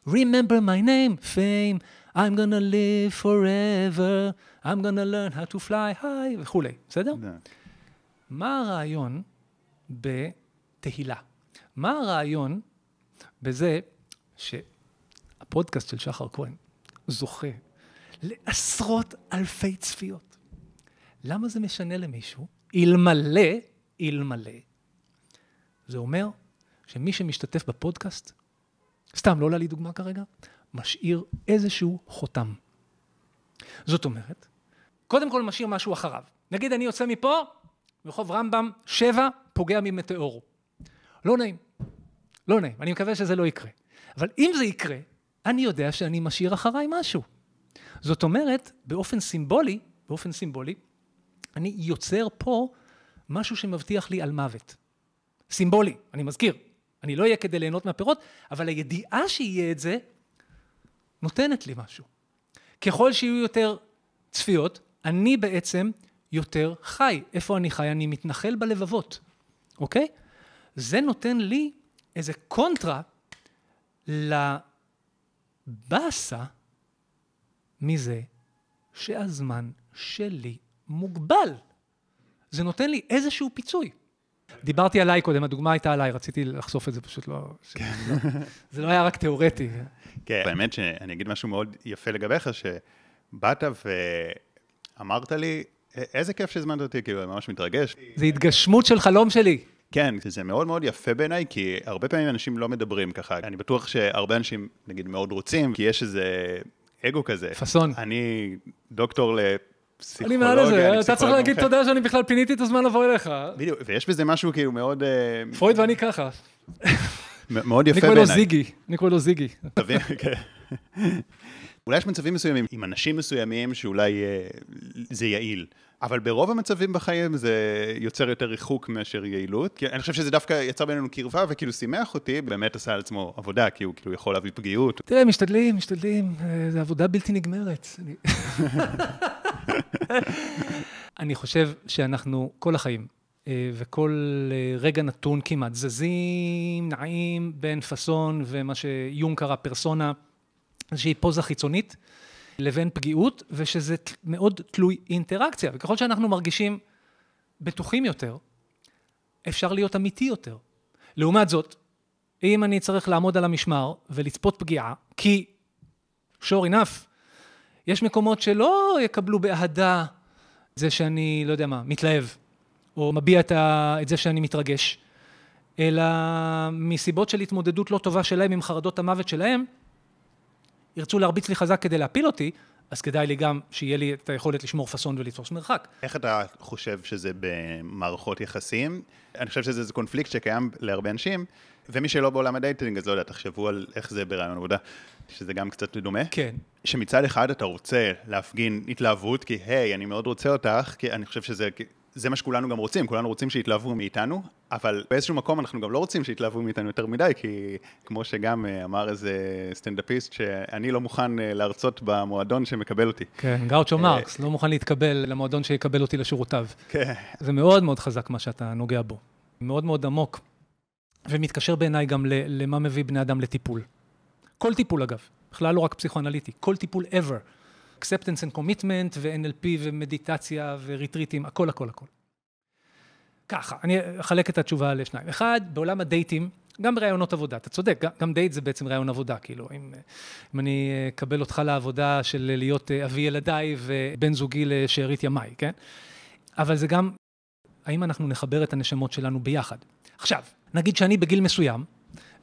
Remember my name, Fame, I'm gonna live forever, I'm gonna learn how to fly high, וכולי, בסדר? מה הרעיון בתהילה? מה הרעיון בזה ש... הפודקאסט של שחר כהן זוכה לעשרות אלפי צפיות. למה זה משנה למישהו? אלמלא, אלמלא. זה אומר שמי שמשתתף בפודקאסט, סתם לא עולה לי דוגמה כרגע, משאיר איזשהו חותם. זאת אומרת, קודם כל משאיר משהו אחריו. נגיד אני יוצא מפה, רחוב רמב"ם שבע פוגע ממטאור. לא נעים, לא נעים, אני מקווה שזה לא יקרה. אבל אם זה יקרה, אני יודע שאני משאיר אחריי משהו. זאת אומרת, באופן סימבולי, באופן סימבולי, אני יוצר פה משהו שמבטיח לי על מוות. סימבולי, אני מזכיר. אני לא אהיה כדי ליהנות מהפירות, אבל הידיעה שיהיה את זה, נותנת לי משהו. ככל שיהיו יותר צפיות, אני בעצם יותר חי. איפה אני חי? אני מתנחל בלבבות. אוקיי? זה נותן לי איזה קונטרה ל... באסה מזה שהזמן שלי מוגבל. זה נותן לי איזשהו פיצוי. דיברתי עליי קודם, הדוגמה הייתה עליי, רציתי לחשוף את זה פשוט לא... זה לא היה רק תיאורטי. כן, באמת שאני אגיד משהו מאוד יפה לגביך, שבאת ואמרת לי, איזה כיף שהזמנת אותי, כאילו אני ממש מתרגש. זה התגשמות של חלום שלי. כן, זה מאוד מאוד יפה בעיניי, כי הרבה פעמים אנשים לא מדברים ככה. אני בטוח שהרבה אנשים, נגיד, מאוד רוצים, כי יש איזה אגו כזה. פאסון. אני דוקטור לפסיכולוגיה. אני מעל לזה, אתה צריך להגיד תודה שאני בכלל פיניתי את הזמן לבוא אליך. בדיוק, ויש בזה משהו כאילו מאוד... פרויד ואני ככה. מאוד יפה בעיניי. אני קורא לו זיגי, אני קורא לו זיגי. תבין, כן. אולי יש מצבים מסוימים, עם אנשים מסוימים שאולי זה יעיל. אבל ברוב המצבים בחיים זה יוצר יותר ריחוק מאשר יעילות. אני חושב שזה דווקא יצר בינינו קרבה, וכאילו שימח אותי, באמת עשה על עצמו עבודה, כי הוא כאילו יכול להביא פגיעות. תראה, משתדלים, משתדלים, זו עבודה בלתי נגמרת. אני חושב שאנחנו כל החיים, וכל רגע נתון כמעט, זזים, נעים, בין פאסון, ומה שיונג קרא פרסונה, איזושהי פוזה חיצונית, לבין פגיעות, ושזה מאוד תלוי אינטראקציה, וככל שאנחנו מרגישים בטוחים יותר, אפשר להיות אמיתי יותר. לעומת זאת, אם אני צריך לעמוד על המשמר ולצפות פגיעה, כי, sure enough, יש מקומות שלא יקבלו באהדה את זה שאני, לא יודע מה, מתלהב, או מביע את זה שאני מתרגש, אלא מסיבות של התמודדות לא טובה שלהם עם חרדות המוות שלהם, ירצו להרביץ לי חזק כדי להפיל אותי, אז כדאי לי גם שיהיה לי את היכולת לשמור פאסון ולתפוס מרחק. איך אתה חושב שזה במערכות יחסים? אני חושב שזה קונפליקט שקיים להרבה אנשים, ומי שלא בעולם הדייטינג, אז לא יודע, תחשבו על איך זה ברעיון עבודה, שזה גם קצת דומה. כן. שמצד אחד אתה רוצה להפגין התלהבות, כי היי, אני מאוד רוצה אותך, כי אני חושב שזה... זה מה שכולנו גם רוצים, כולנו רוצים שיתלהבו מאיתנו, אבל באיזשהו מקום אנחנו גם לא רוצים שיתלהבו מאיתנו יותר מדי, כי כמו שגם אמר איזה סטנדאפיסט, שאני לא מוכן להרצות במועדון שמקבל אותי. כן, גאוצ'ו מרקס, לא מוכן להתקבל למועדון שיקבל אותי לשורותיו. כן. זה מאוד מאוד חזק מה שאתה נוגע בו, מאוד מאוד עמוק, ומתקשר בעיניי גם למה מביא בני אדם לטיפול. כל טיפול אגב, בכלל לא רק פסיכואנליטי, כל טיפול ever. acceptance and commitment ו-אן אל פי ומדיטציה וריטריטים, הכל, הכל, הכל. ככה, אני אחלק את התשובה לשניים. אחד, בעולם הדייטים, גם ברעיונות עבודה, אתה צודק, גם דייט זה בעצם רעיון עבודה, כאילו, אם, אם אני אקבל אותך לעבודה של להיות אבי ילדיי ובן זוגי לשארית ימיי, כן? אבל זה גם, האם אנחנו נחבר את הנשמות שלנו ביחד? עכשיו, נגיד שאני בגיל מסוים,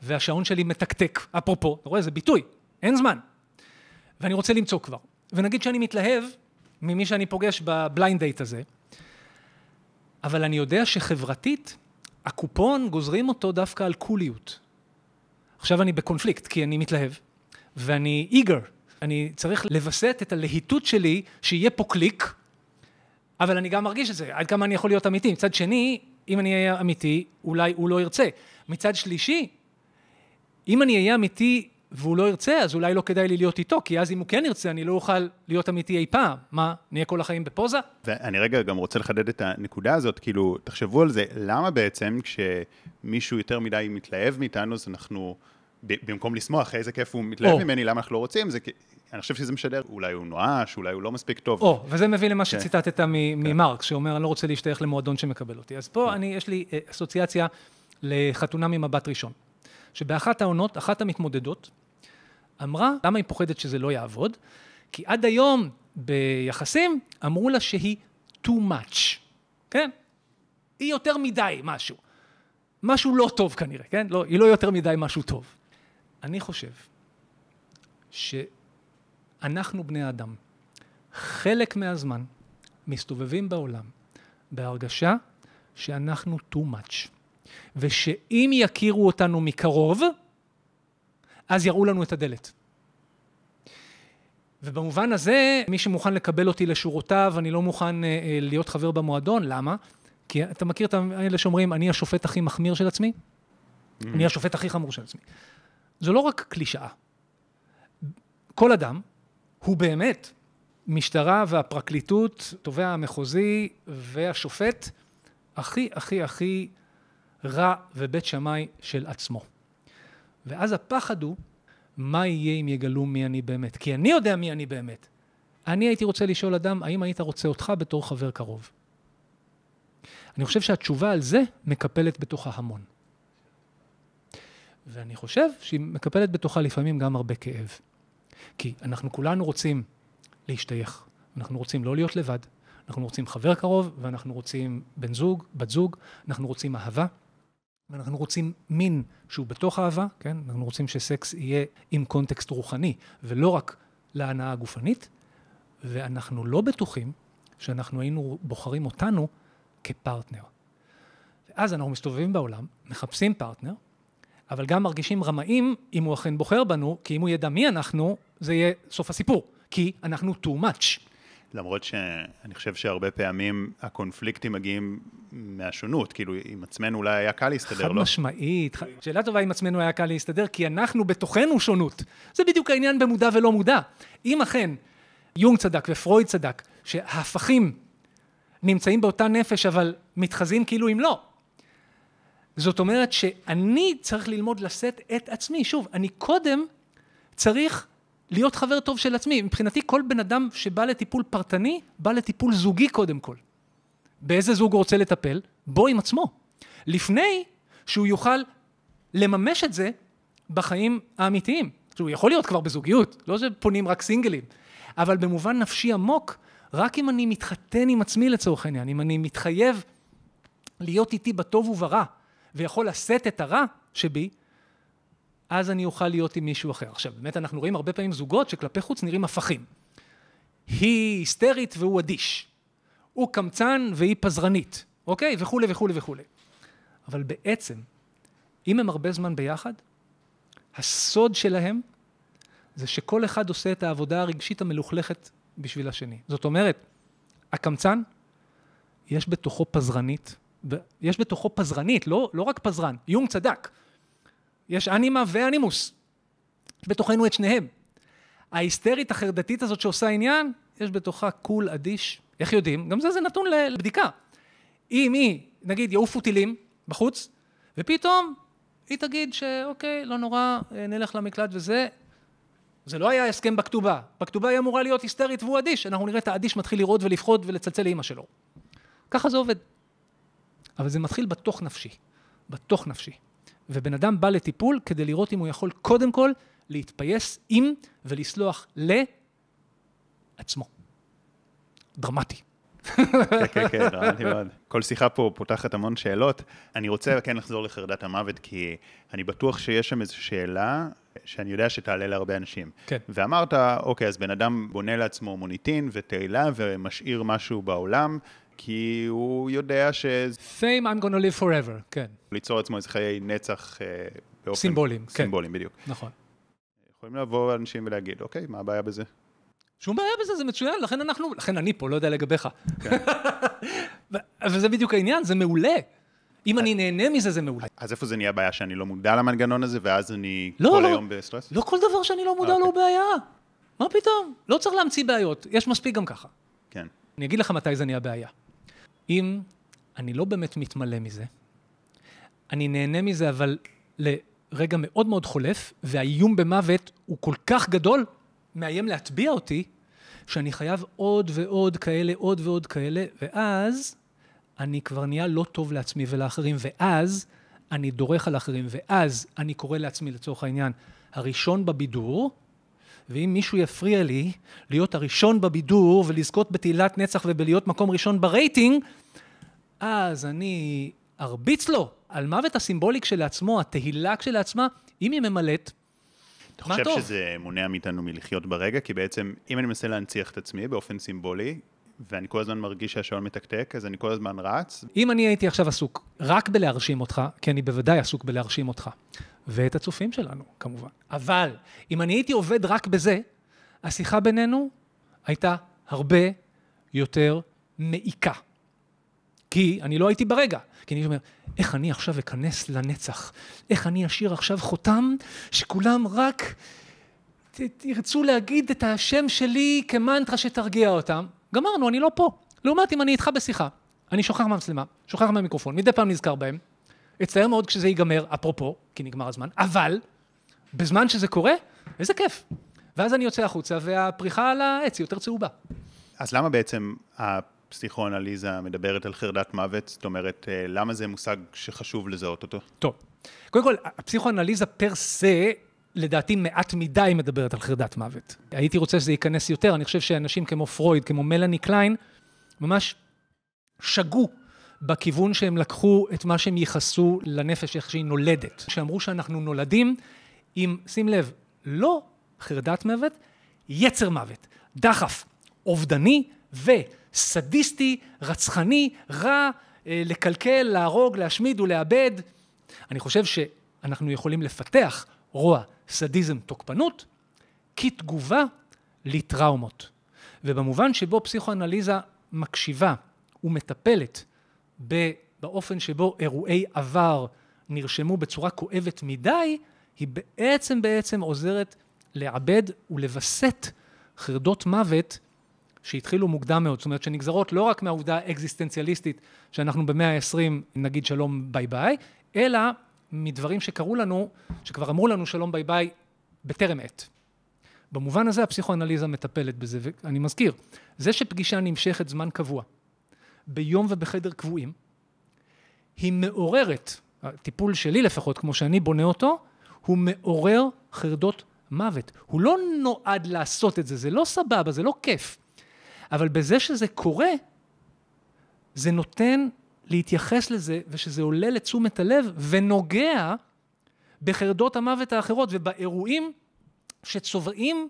והשעון שלי מתקתק, אפרופו, אתה רואה, זה ביטוי, אין זמן, ואני רוצה למצוא כבר. ונגיד שאני מתלהב ממי שאני פוגש בבליינד דייט הזה, אבל אני יודע שחברתית, הקופון גוזרים אותו דווקא על קוליות. עכשיו אני בקונפליקט, כי אני מתלהב, ואני איגר. אני צריך לבסט את הלהיטות שלי, שיהיה פה קליק, אבל אני גם מרגיש את זה, עד כמה אני יכול להיות אמיתי. מצד שני, אם אני אהיה אמיתי, אולי הוא לא ירצה. מצד שלישי, אם אני אהיה אמיתי, והוא לא ירצה, אז אולי לא כדאי לי להיות איתו, כי אז אם הוא כן ירצה, אני לא אוכל להיות אמיתי אי פעם. מה, נהיה כל החיים בפוזה? ואני רגע גם רוצה לחדד את הנקודה הזאת, כאילו, תחשבו על זה, למה בעצם כשמישהו יותר מדי מתלהב מאיתנו, אז אנחנו, במקום לשמוח, איזה כיף הוא מתלהב ממני, למה אנחנו לא רוצים, זה, אני חושב שזה משדר, אולי הוא נואש, אולי הוא לא מספיק טוב. או, וזה מביא למה שציטטת ממרקס, שאומר, אני לא רוצה להשתייך למועדון שמקבל אותי. אז פה אני, יש לי אסוציאציה לחתונה ממבט ראשון, שבאחת העונות, אחת המתמודדות, אמרה, למה היא פוחדת שזה לא יעבוד? כי עד היום ביחסים אמרו לה שהיא too much, כן? היא יותר מדי משהו, משהו לא טוב כנראה, כן? לא, היא לא יותר מדי משהו טוב. אני חושב שאנחנו בני האדם, חלק מהזמן מסתובבים בעולם בהרגשה שאנחנו too much. ושאם יכירו אותנו מקרוב, אז יראו לנו את הדלת. ובמובן הזה, מי שמוכן לקבל אותי לשורותיו, אני לא מוכן אה, להיות חבר במועדון, למה? כי אתה מכיר את האלה שאומרים, אני השופט הכי מחמיר של עצמי? Mm-hmm. אני השופט הכי חמור של עצמי. זו לא רק קלישאה. כל אדם, הוא באמת, משטרה והפרקליטות, תובע המחוזי והשופט, הכי, הכי, הכי, רע ובית שמאי של עצמו. ואז הפחד הוא, מה יהיה אם יגלו מי אני באמת? כי אני יודע מי אני באמת. אני הייתי רוצה לשאול אדם, האם היית רוצה אותך בתור חבר קרוב? אני חושב שהתשובה על זה מקפלת בתוכה המון. ואני חושב שהיא מקפלת בתוכה לפעמים גם הרבה כאב. כי אנחנו כולנו רוצים להשתייך. אנחנו רוצים לא להיות לבד. אנחנו רוצים חבר קרוב, ואנחנו רוצים בן זוג, בת זוג, אנחנו רוצים אהבה. ואנחנו רוצים מין שהוא בתוך אהבה, כן? אנחנו רוצים שסקס יהיה עם קונטקסט רוחני, ולא רק להנאה הגופנית, ואנחנו לא בטוחים שאנחנו היינו בוחרים אותנו כפרטנר. ואז אנחנו מסתובבים בעולם, מחפשים פרטנר, אבל גם מרגישים רמאים אם הוא אכן בוחר בנו, כי אם הוא ידע מי אנחנו, זה יהיה סוף הסיפור, כי אנחנו too much. למרות שאני חושב שהרבה פעמים הקונפליקטים מגיעים מהשונות, כאילו עם עצמנו אולי היה קל להסתדר, לא? חד משמעית. שאלה טובה אם עצמנו היה קל להסתדר, כי אנחנו בתוכנו שונות. זה בדיוק העניין במודע ולא מודע. אם אכן, יונג צדק ופרויד צדק, שההפכים נמצאים באותה נפש, אבל מתחזים כאילו אם לא. זאת אומרת שאני צריך ללמוד לשאת את עצמי. שוב, אני קודם צריך... להיות חבר טוב של עצמי. מבחינתי, כל בן אדם שבא לטיפול פרטני, בא לטיפול זוגי קודם כל. באיזה זוג הוא רוצה לטפל? בו עם עצמו. לפני שהוא יוכל לממש את זה בחיים האמיתיים. שהוא יכול להיות כבר בזוגיות, לא שפונים רק סינגלים. אבל במובן נפשי עמוק, רק אם אני מתחתן עם עצמי לצורך העניין, אם אני מתחייב להיות איתי בטוב וברע, ויכול לשאת את הרע שבי, אז אני אוכל להיות עם מישהו אחר. עכשיו, באמת אנחנו רואים הרבה פעמים זוגות שכלפי חוץ נראים הפכים. היא היסטרית והוא אדיש. הוא קמצן והיא פזרנית. אוקיי? וכו' וכו' וכו'. אבל בעצם, אם הם הרבה זמן ביחד, הסוד שלהם זה שכל אחד עושה את העבודה הרגשית המלוכלכת בשביל השני. זאת אומרת, הקמצן, יש בתוכו פזרנית, יש בתוכו פזרנית, לא, לא רק פזרן, יום צדק. יש אנימה ואנימוס. יש בתוכנו את שניהם. ההיסטרית החרדתית הזאת שעושה עניין, יש בתוכה קול אדיש. איך יודעים? גם זה זה נתון לבדיקה. אם היא, נגיד, יעופו טילים בחוץ, ופתאום היא תגיד שאוקיי, לא נורא, נלך למקלט וזה. זה לא היה הסכם בכתובה. בכתובה היא אמורה להיות היסטרית והוא אדיש. אנחנו נראה את האדיש מתחיל לראות ולפחוד ולצלצל לאמא שלו. ככה זה עובד. אבל זה מתחיל בתוך נפשי. בתוך נפשי. ובן אדם בא לטיפול כדי לראות אם הוא יכול קודם כל להתפייס עם ולסלוח לעצמו. דרמטי. כן, כן, כן, דרמטי מאוד. כל שיחה פה פותחת המון שאלות. אני רוצה כן לחזור לחרדת המוות, כי אני בטוח שיש שם איזו שאלה שאני יודע שתעלה להרבה אנשים. כן. ואמרת, אוקיי, אז בן אדם בונה לעצמו מוניטין ותהילה ומשאיר משהו בעולם, כי הוא יודע ש... Fame, I'm gonna live forever, כן. ליצור עצמו איזה חיי נצח באופן... סימבולים, כן. סימבולים, בדיוק. נכון. יכולים לעבור אנשים ולהגיד, אוקיי, מה הבעיה בזה? שום בעיה בזה, זה מצוין, לכן אנחנו... לכן אני פה, לא יודע לגביך. כן. וזה בדיוק העניין, זה מעולה. אם אני נהנה מזה, זה מעולה. אז איפה זה נהיה בעיה שאני לא מודע למנגנון הזה, ואז אני כל היום בסטרס? לא כל דבר שאני לא מודע לו בעיה. מה פתאום? לא צריך להמציא בעיות. יש מספיק גם ככה. כן. אני אגיד לך מתי זה נהיה בעיה. אם אני לא באמת מתמלא מזה, אני נהנה מזה, אבל לרגע מאוד מאוד חולף, והאיום במוות הוא כל כך גדול, מאיים להטביע אותי, שאני חייב עוד ועוד כאלה, עוד ועוד כאלה, ואז... אני כבר נהיה לא טוב לעצמי ולאחרים, ואז אני דורך על אחרים, ואז אני קורא לעצמי לצורך העניין, הראשון בבידור, ואם מישהו יפריע לי להיות הראשון בבידור, ולזכות בתהילת נצח ובלהיות מקום ראשון ברייטינג, אז אני ארביץ לו על מוות הסימבולי כשלעצמו, התהילה כשלעצמה, אם היא ממלאת, מה טוב. אתה חושב שזה מונע מאיתנו מלחיות ברגע, כי בעצם אם אני מנסה להנציח את עצמי באופן סימבולי, ואני כל הזמן מרגיש שהשעון מתקתק, אז אני כל הזמן רץ. אם אני הייתי עכשיו עסוק רק בלהרשים אותך, כי אני בוודאי עסוק בלהרשים אותך, ואת הצופים שלנו, כמובן. אבל, אם אני הייתי עובד רק בזה, השיחה בינינו הייתה הרבה יותר מעיקה. כי אני לא הייתי ברגע. כי אני אומר, איך אני עכשיו אכנס לנצח? איך אני אשאיר עכשיו חותם שכולם רק ירצו להגיד את השם שלי כמנטרה שתרגיע אותם? גמרנו, אני לא פה. לעומת אם אני איתך בשיחה, אני שוכח מהמצלמה, שוכח מהמיקרופון, מדי פעם נזכר בהם, אצטער מאוד כשזה ייגמר, אפרופו, כי נגמר הזמן, אבל, בזמן שזה קורה, איזה כיף. ואז אני יוצא החוצה, והפריחה על העץ יותר צהובה. אז למה בעצם הפסיכואנליזה מדברת על חרדת מוות? זאת אומרת, למה זה מושג שחשוב לזהות אותו? טוב. קודם כל, הפסיכואנליזה פר סה, לדעתי מעט מדי מדברת על חרדת מוות. הייתי רוצה שזה ייכנס יותר, אני חושב שאנשים כמו פרויד, כמו מלני קליין, ממש שגו בכיוון שהם לקחו את מה שהם ייחסו לנפש, איך שהיא נולדת. שאמרו שאנחנו נולדים עם, שים לב, לא חרדת מוות, יצר מוות, דחף, אובדני וסדיסטי, רצחני, רע, לקלקל, להרוג, להשמיד ולאבד. אני חושב שאנחנו יכולים לפתח רוע, סדיזם, תוקפנות, כתגובה לטראומות. ובמובן שבו פסיכואנליזה מקשיבה ומטפלת באופן שבו אירועי עבר נרשמו בצורה כואבת מדי, היא בעצם בעצם עוזרת לעבד ולבסט חרדות מוות שהתחילו מוקדם מאוד. זאת אומרת שנגזרות לא רק מהעובדה האקזיסטנציאליסטית שאנחנו במאה ה-עשרים נגיד שלום ביי ביי, אלא מדברים שקראו לנו, שכבר אמרו לנו שלום ביי ביי, בטרם עת. במובן הזה הפסיכואנליזה מטפלת בזה, ואני מזכיר, זה שפגישה נמשכת זמן קבוע, ביום ובחדר קבועים, היא מעוררת, הטיפול שלי לפחות, כמו שאני בונה אותו, הוא מעורר חרדות מוות. הוא לא נועד לעשות את זה, זה לא סבבה, זה לא כיף. אבל בזה שזה קורה, זה נותן להתייחס לזה, ושזה עולה לתשומת הלב, ונוגע בחרדות המוות האחרות, ובאירועים שצובעים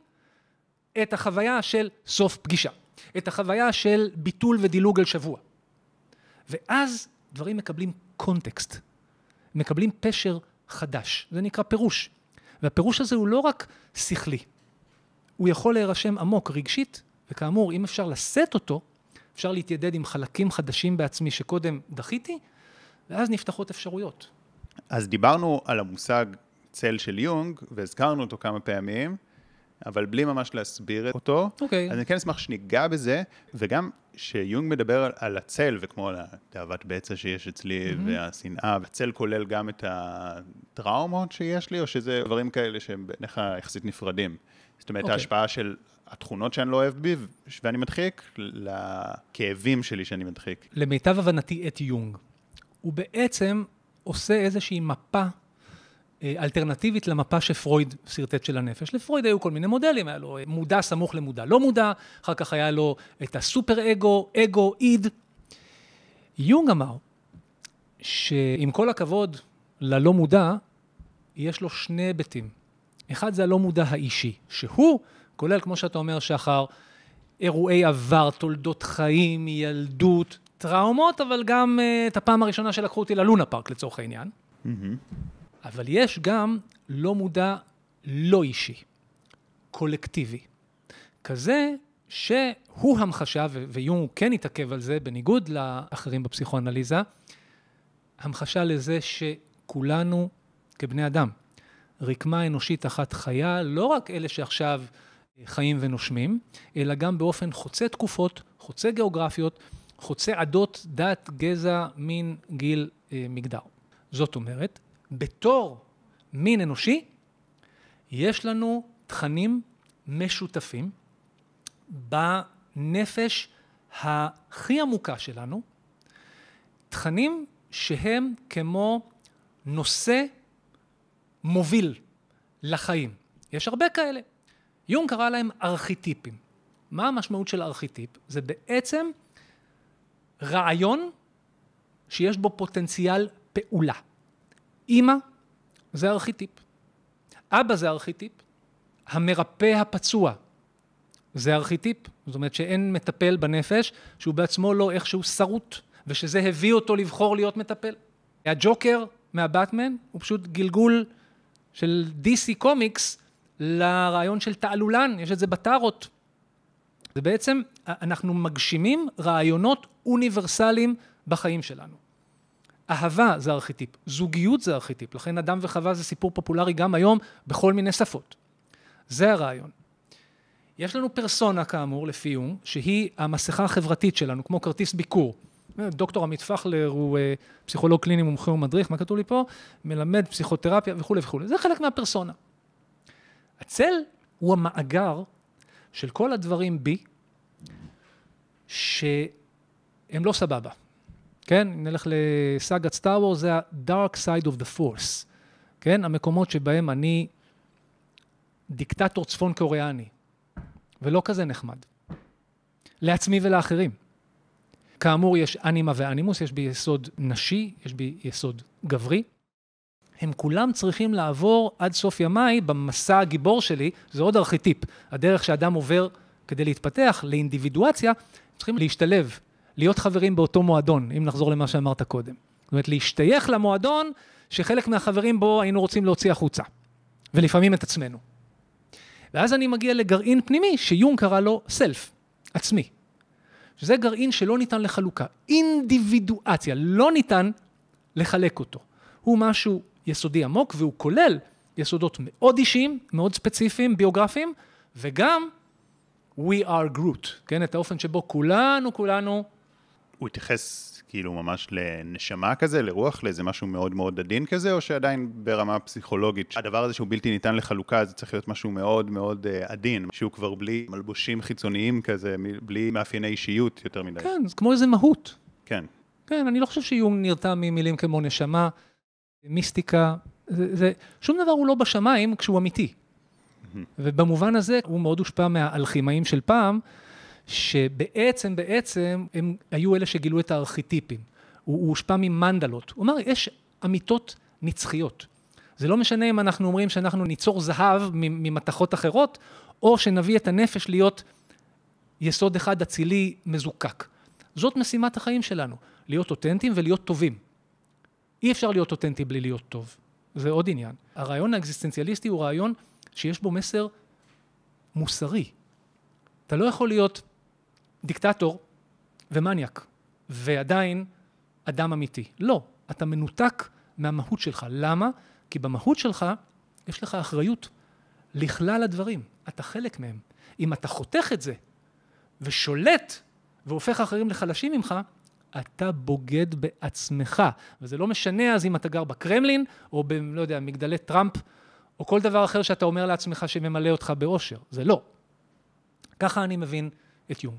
את החוויה של סוף פגישה, את החוויה של ביטול ודילוג על שבוע. ואז דברים מקבלים קונטקסט, מקבלים פשר חדש, זה נקרא פירוש. והפירוש הזה הוא לא רק שכלי, הוא יכול להירשם עמוק רגשית, וכאמור, אם אפשר לשאת אותו, אפשר להתיידד עם חלקים חדשים בעצמי שקודם דחיתי, ואז נפתחות אפשרויות. אז דיברנו על המושג צל של יונג, והזכרנו אותו כמה פעמים, אבל בלי ממש להסביר אותו. אוקיי. אז אני כן אשמח שניגע בזה, וגם שיונג מדבר על הצל, וכמו על התאוות בצע שיש אצלי, והשנאה, והצל כולל גם את הטראומות שיש לי, או שזה דברים כאלה שהם בעיניך יחסית נפרדים. זאת אומרת, ההשפעה של התכונות שאני לא אוהב בי, ואני מדחיק, לכאבים שלי שאני מדחיק. למיטב הבנתי את יונג, הוא בעצם עושה איזושהי מפה, אלטרנטיבית למפה שפרויד סרטט של הנפש. לפרויד היו כל מיני מודלים, היה לו מודע סמוך למודע לא מודע, אחר כך היה לו את הסופר אגו, אגו, איד. יונג אמר, שעם כל הכבוד ללא מודע, יש לו שני היבטים. אחד זה הלא מודע האישי, שהוא כולל, כמו שאתה אומר, שחר, אירועי עבר, תולדות חיים, ילדות, טראומות, אבל גם את הפעם הראשונה שלקחו אותי ללונה פארק לצורך העניין. Mm-hmm. אבל יש גם לא מודע לא אישי, קולקטיבי. כזה שהוא המחשה, ויונג כן התעכב על זה, בניגוד לאחרים בפסיכואנליזה, המחשה לזה שכולנו כבני אדם, רקמה אנושית אחת חיה, לא רק אלה שעכשיו חיים ונושמים, אלא גם באופן חוצה תקופות, חוצה גיאוגרפיות, חוצה עדות, דת, גזע, מין, גיל, מגדר. זאת אומרת, בתור מין אנושי, יש לנו תכנים משותפים בנפש הכי עמוקה שלנו, תכנים שהם כמו נושא מוביל לחיים. יש הרבה כאלה. יונג קרא להם ארכיטיפים. מה המשמעות של ארכיטיפ? זה בעצם רעיון שיש בו פוטנציאל פעולה. אמא זה ארכיטיפ, אבא זה ארכיטיפ, המרפא הפצוע זה ארכיטיפ, זאת אומרת שאין מטפל בנפש שהוא בעצמו לא איכשהו שרוט, ושזה הביא אותו לבחור להיות מטפל. הג'וקר מהבטמן הוא פשוט גלגול של די סי קומיקס לרעיון של תעלולן, יש את זה בטארות. זה בעצם, אנחנו מגשימים רעיונות אוניברסליים בחיים שלנו. אהבה זה ארכיטיפ, זוגיות זה ארכיטיפ, לכן אדם וחווה זה סיפור פופולרי גם היום בכל מיני שפות. זה הרעיון. יש לנו פרסונה כאמור לפי יונג, שהיא המסכה החברתית שלנו, כמו כרטיס ביקור. דוקטור עמית פכלר הוא פסיכולוג קליני מומחה ומדריך, מה כתוב לי פה? מלמד פסיכותרפיה וכו' וכו'. זה חלק מהפרסונה. הצל הוא המאגר של כל הדברים בי, שהם לא סבבה. כן, נלך לסאגת סטאר וורס, זה ה-Dark Side of the Force. כן, המקומות שבהם אני דיקטטור צפון קוריאני, ולא כזה נחמד. לעצמי ולאחרים. כאמור, יש אנימה ואנימוס, יש בי יסוד נשי, יש בי יסוד גברי. הם כולם צריכים לעבור עד סוף ימיי במסע הגיבור שלי, זה עוד ארכיטיפ. הדרך שאדם עובר כדי להתפתח לאינדיבידואציה, צריכים להשתלב. להיות חברים באותו מועדון, אם נחזור למה שאמרת קודם. זאת אומרת, להשתייך למועדון שחלק מהחברים בו היינו רוצים להוציא החוצה, ולפעמים את עצמנו. ואז אני מגיע לגרעין פנימי שיונג קרא לו סלף, עצמי. שזה גרעין שלא ניתן לחלוקה, אינדיבידואציה, לא ניתן לחלק אותו. הוא משהו יסודי עמוק, והוא כולל יסודות מאוד אישיים, מאוד ספציפיים, ביוגרפיים, וגם we are Groot, כן? את האופן שבו כולנו, כולנו הוא התייחס כאילו ממש לנשמה כזה, לרוח, לאיזה משהו מאוד מאוד עדין כזה, או שעדיין ברמה פסיכולוגית, הדבר הזה שהוא בלתי ניתן לחלוקה, זה צריך להיות משהו מאוד מאוד עדין, שהוא כבר בלי מלבושים חיצוניים כזה, בלי מאפייני אישיות יותר מדי. כן, זה כמו איזה מהות. כן. כן, אני לא חושב שיום נרתע ממילים כמו נשמה, מיסטיקה, זה, זה, שום דבר הוא לא בשמיים כשהוא אמיתי. ובמובן הזה הוא מאוד הושפע מהאלכימאים של פעם, שבעצם, בעצם, הם היו אלה שגילו את הארכיטיפים. הוא הושפע ממנדלות. הוא אומר, יש אמיתות נצחיות. זה לא משנה אם אנחנו אומרים שאנחנו ניצור זהב ממתכות אחרות, או שנביא את הנפש להיות יסוד אחד אצילי מזוקק. זאת משימת החיים שלנו, להיות אותנטיים ולהיות טובים. אי אפשר להיות אותנטי בלי להיות טוב. זה עוד עניין. הרעיון האקזיסטנציאליסטי הוא רעיון שיש בו מסר מוסרי. אתה לא יכול להיות דיקטטור ומניאק, ועדיין אדם אמיתי. לא, אתה מנותק מהמהות שלך. למה? כי במהות שלך יש לך אחריות לכלל הדברים. אתה חלק מהם. אם אתה חותך את זה ושולט והופך אחרים לחלשים ממך, אתה בוגד בעצמך. וזה לא משנה אז אם אתה גר בקרמלין, או ב, לא יודע, מגדלי טראמפ, או כל דבר אחר שאתה אומר לעצמך שממלא אותך באושר. זה לא. ככה אני מבין את יונג.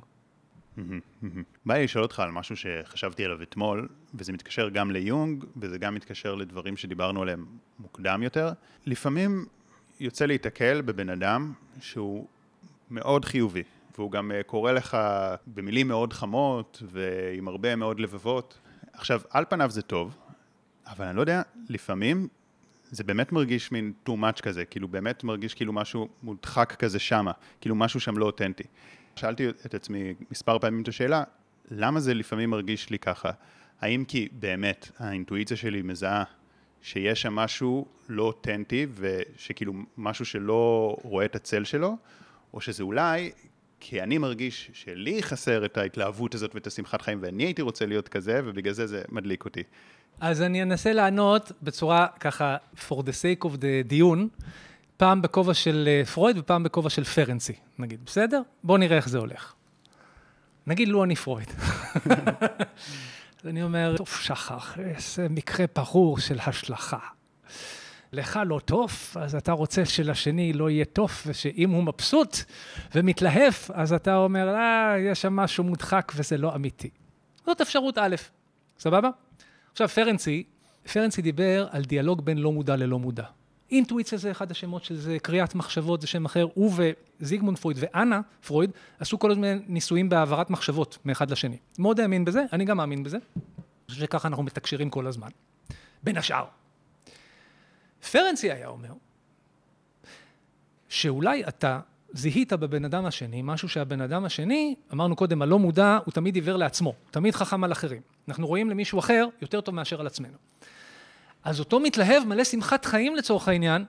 בא לי לשאול אותך על משהו שחשבתי עליו אתמול, וזה מתקשר גם ליונג, וזה גם מתקשר לדברים שדיברנו עליהם מוקדם יותר. לפעמים יוצא להתקל בבן אדם שהוא מאוד חיובי, והוא גם קורא לך במילים מאוד חמות, ועם הרבה מאוד לבבות. עכשיו, על פניו זה טוב, אבל אני לא יודע, לפעמים זה באמת מרגיש מין too much כזה, כאילו באמת מרגיש כאילו משהו מודחק כזה שמה, כאילו משהו שם לא אותנטי. שאלתי את עצמי מספר פעמים את השאלה, למה זה לפעמים מרגיש לי ככה? האם כי באמת האינטואיציה שלי מזהה שיש שם משהו לא אותנטי, ושכאילו משהו שלא רואה את הצל שלו, או שזה אולי כי אני מרגיש שלי חסר את ההתלהבות הזאת ואת השמחת חיים, ואני הייתי רוצה להיות כזה, ובגלל זה זה מדליק אותי. אז אני אנסה לענות בצורה ככה, for the sake of the דיון, פעם בכובע של פרויד ופעם בכובע של פרנסי, נגיד, בסדר? בואו נראה איך זה הולך. נגיד, לו אני פרויד. אז אני אומר, טוב שכח, זה מקרה פרור של השלכה. לך לא טוב, אז אתה רוצה שלשני לא יהיה טוב, ושאם הוא מבסוט ומתלהב, אז אתה אומר, אה, יש שם משהו מודחק וזה לא אמיתי. זאת אפשרות א', סבבה? עכשיו, פרנסי, פרנסי דיבר על דיאלוג בין לא מודע ללא מודע. אינטואיציה זה אחד השמות של זה, קריאת מחשבות זה שם אחר, הוא וזיגמונד פרויד ואנה פרויד עשו כל הזמן ניסויים בהעברת מחשבות מאחד לשני. מאוד האמין בזה, אני גם מאמין בזה, שככה אנחנו מתקשרים כל הזמן. בין השאר. פרנסי היה אומר, שאולי אתה זיהית בבן אדם השני, משהו שהבן אדם השני, אמרנו קודם, הלא מודע, הוא תמיד עיוור לעצמו, תמיד חכם על אחרים. אנחנו רואים למישהו אחר יותר טוב מאשר על עצמנו. אז אותו מתלהב מלא שמחת חיים לצורך העניין,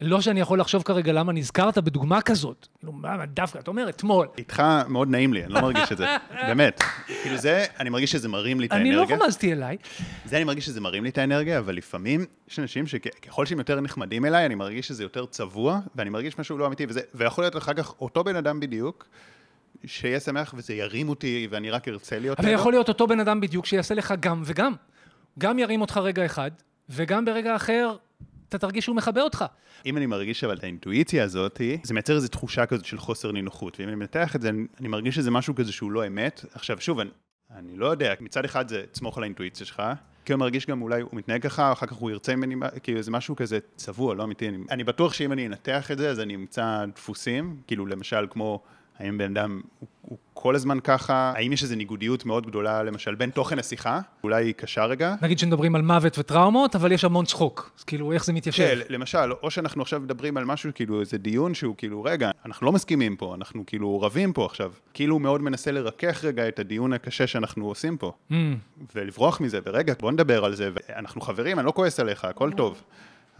לא שאני יכול לחשוב כרגע למה נזכרת בדוגמה כזאת. כאילו, מה דווקא? אתה אומר, אתמול. איתך מאוד נעים לי, אני לא מרגיש את זה. באמת. כאילו זה, אני מרגיש שזה מרים לי את האנרגיה. אני לא חמזתי אליי. זה, אני מרגיש שזה מרים לי את האנרגיה, אבל לפעמים יש אנשים שככל שהם יותר נחמדים אליי, אני מרגיש שזה יותר צבוע, ואני מרגיש משהו לא אמיתי, וזה, ויכול להיות אחר כך אותו בן אדם בדיוק, שיהיה שמח וזה ירים אותי, ואני רק ארצה להיות אבל יכול להיות אותו בן אדם בדיוק שיעשה לך גם וגם. גם ירים אותך רגע אחד, וגם ברגע אחר אתה תרגיש שהוא מחבא אותך. אם אני מרגיש אבל את האינטואיציה הזאת, זה מייצר איזו תחושה כזאת של חוסר נינוחות, ואם אני מנתח את זה, אני מרגיש שזה משהו כזה שהוא לא אמת. עכשיו שוב, אני, אני לא יודע, מצד אחד זה צמוך על האינטואיציה שלך, כי הוא מרגיש גם אולי הוא מתנהג ככה, אחר כך הוא ירצה ממני, כאילו זה משהו כזה צבוע, לא אמיתי. אני, אני בטוח שאם אני אנתח את זה, אז אני אמצא דפוסים, כאילו למשל כמו האם בן אדם הוא, הוא כל הזמן ככה, האם יש איזו ניגודיות מאוד גדולה, למשל, בין תוכן השיחה, אולי קשה רגע. נגיד שמדברים על מוות וטראומות, אבל יש המון צחוק, אז כאילו איך זה מתיישב? כן, למשל, או שאנחנו עכשיו מדברים על משהו, כאילו איזה דיון שהוא כאילו, רגע, אנחנו לא מסכימים פה, אנחנו כאילו רבים פה עכשיו, כאילו הוא מאוד מנסה לרכך רגע את הדיון הקשה שאנחנו עושים פה, mm. ולברוח מזה, ורגע, בוא נדבר על זה, ואנחנו חברים, אני לא כועס עליך, הכל mm. טוב,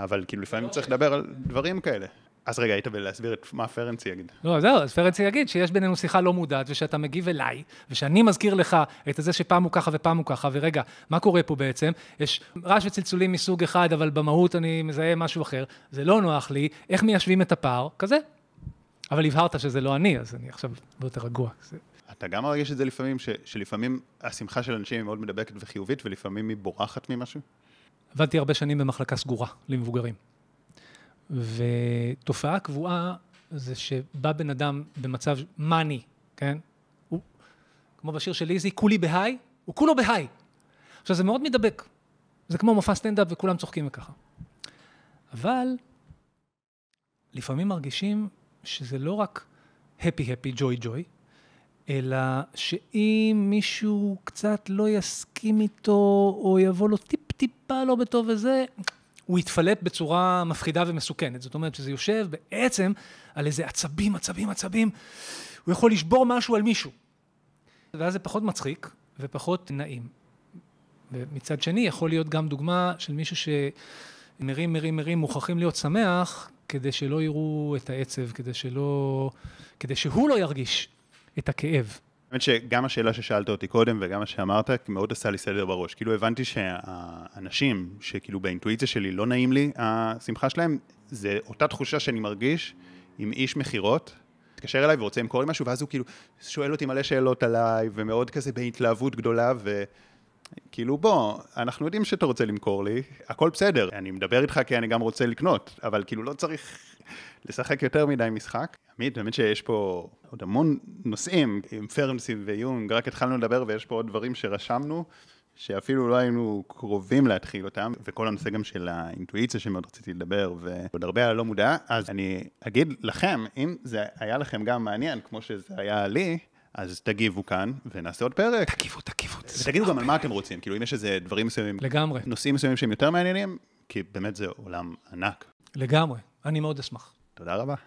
אבל כאילו לפעמים צריך לדבר על דברים כאלה. אז רגע, היית להסביר את מה פרנסי יגיד. לא, זהו, אז פרנסי יגיד שיש בינינו שיחה לא מודעת, ושאתה מגיב אליי, ושאני מזכיר לך את זה שפעם הוא ככה ופעם הוא ככה, ורגע, מה קורה פה בעצם? יש רעש וצלצולים מסוג אחד, אבל במהות אני מזהה משהו אחר, זה לא נוח לי, איך מיישבים את הפער? כזה. אבל הבהרת שזה לא אני, אז אני עכשיו לא תרגוע. אתה גם מרגיש את זה לפעמים, שלפעמים השמחה של אנשים היא מאוד מדבקת וחיובית, ולפעמים היא בורחת ממשהו? עבדתי הרבה שנים במחלקה סגורה למבוגרים. ותופעה קבועה זה שבא בן אדם במצב מאני, כן? הוא, כמו בשיר של איזי, כולי בהיי, הוא כולו בהיי. עכשיו זה מאוד מדבק. זה כמו מופע סטנדאפ וכולם צוחקים וככה. אבל לפעמים מרגישים שזה לא רק happy happy joy joy, אלא שאם מישהו קצת לא יסכים איתו, או יבוא לו טיפ-טיפה לא בטוב וזה, הוא יתפלט בצורה מפחידה ומסוכנת. זאת אומרת שזה יושב בעצם על איזה עצבים, עצבים, עצבים, הוא יכול לשבור משהו על מישהו. ואז זה פחות מצחיק ופחות נעים. ומצד שני, יכול להיות גם דוגמה של מישהו שמרים, מרים, מרים, מוכרחים להיות שמח, כדי שלא יראו את העצב, כדי שלא, כדי שהוא לא ירגיש את הכאב. באמת שגם השאלה ששאלת אותי קודם וגם מה שאמרת, מאוד עשה לי סדר בראש. כאילו הבנתי שהאנשים שכאילו באינטואיציה שלי לא נעים לי, השמחה שלהם זה אותה תחושה שאני מרגיש עם איש מחירות, התקשר אליי ורוצה למכור לי משהו, ואז הוא כאילו שואל אותי מלא שאלות עליי, ומאוד כזה בהתלהבות גדולה, וכאילו בוא, אנחנו יודעים שאתה רוצה למכור לי, הכל בסדר, אני מדבר איתך כי אני גם רוצה לקנות, אבל כאילו לא צריך לשחק יותר מדי משחק. עמית, באמת שיש פה עוד המון נושאים, עם פרנסי ויונג, רק התחלנו לדבר ויש פה עוד דברים שרשמנו, שאפילו לא היינו קרובים להתחיל אותם, וכל הנושא גם של האינטואיציה שמאוד רציתי לדבר, ועוד הרבה לא מודע, אז אני אגיד לכם, אם זה היה לכם גם מעניין, כמו שזה היה לי, אז תגיבו כאן, ונעשה עוד פרק. תגיבו, תגיבו. ותגידו גם על מה אתם רוצים, כאילו אם יש איזה דברים מסוימים, לגמרי. נושאים מסוימים שהם יותר מעניינים, כי באמת זה עולם ענק. לגמרי, אני מאוד אשמח. תודה רבה.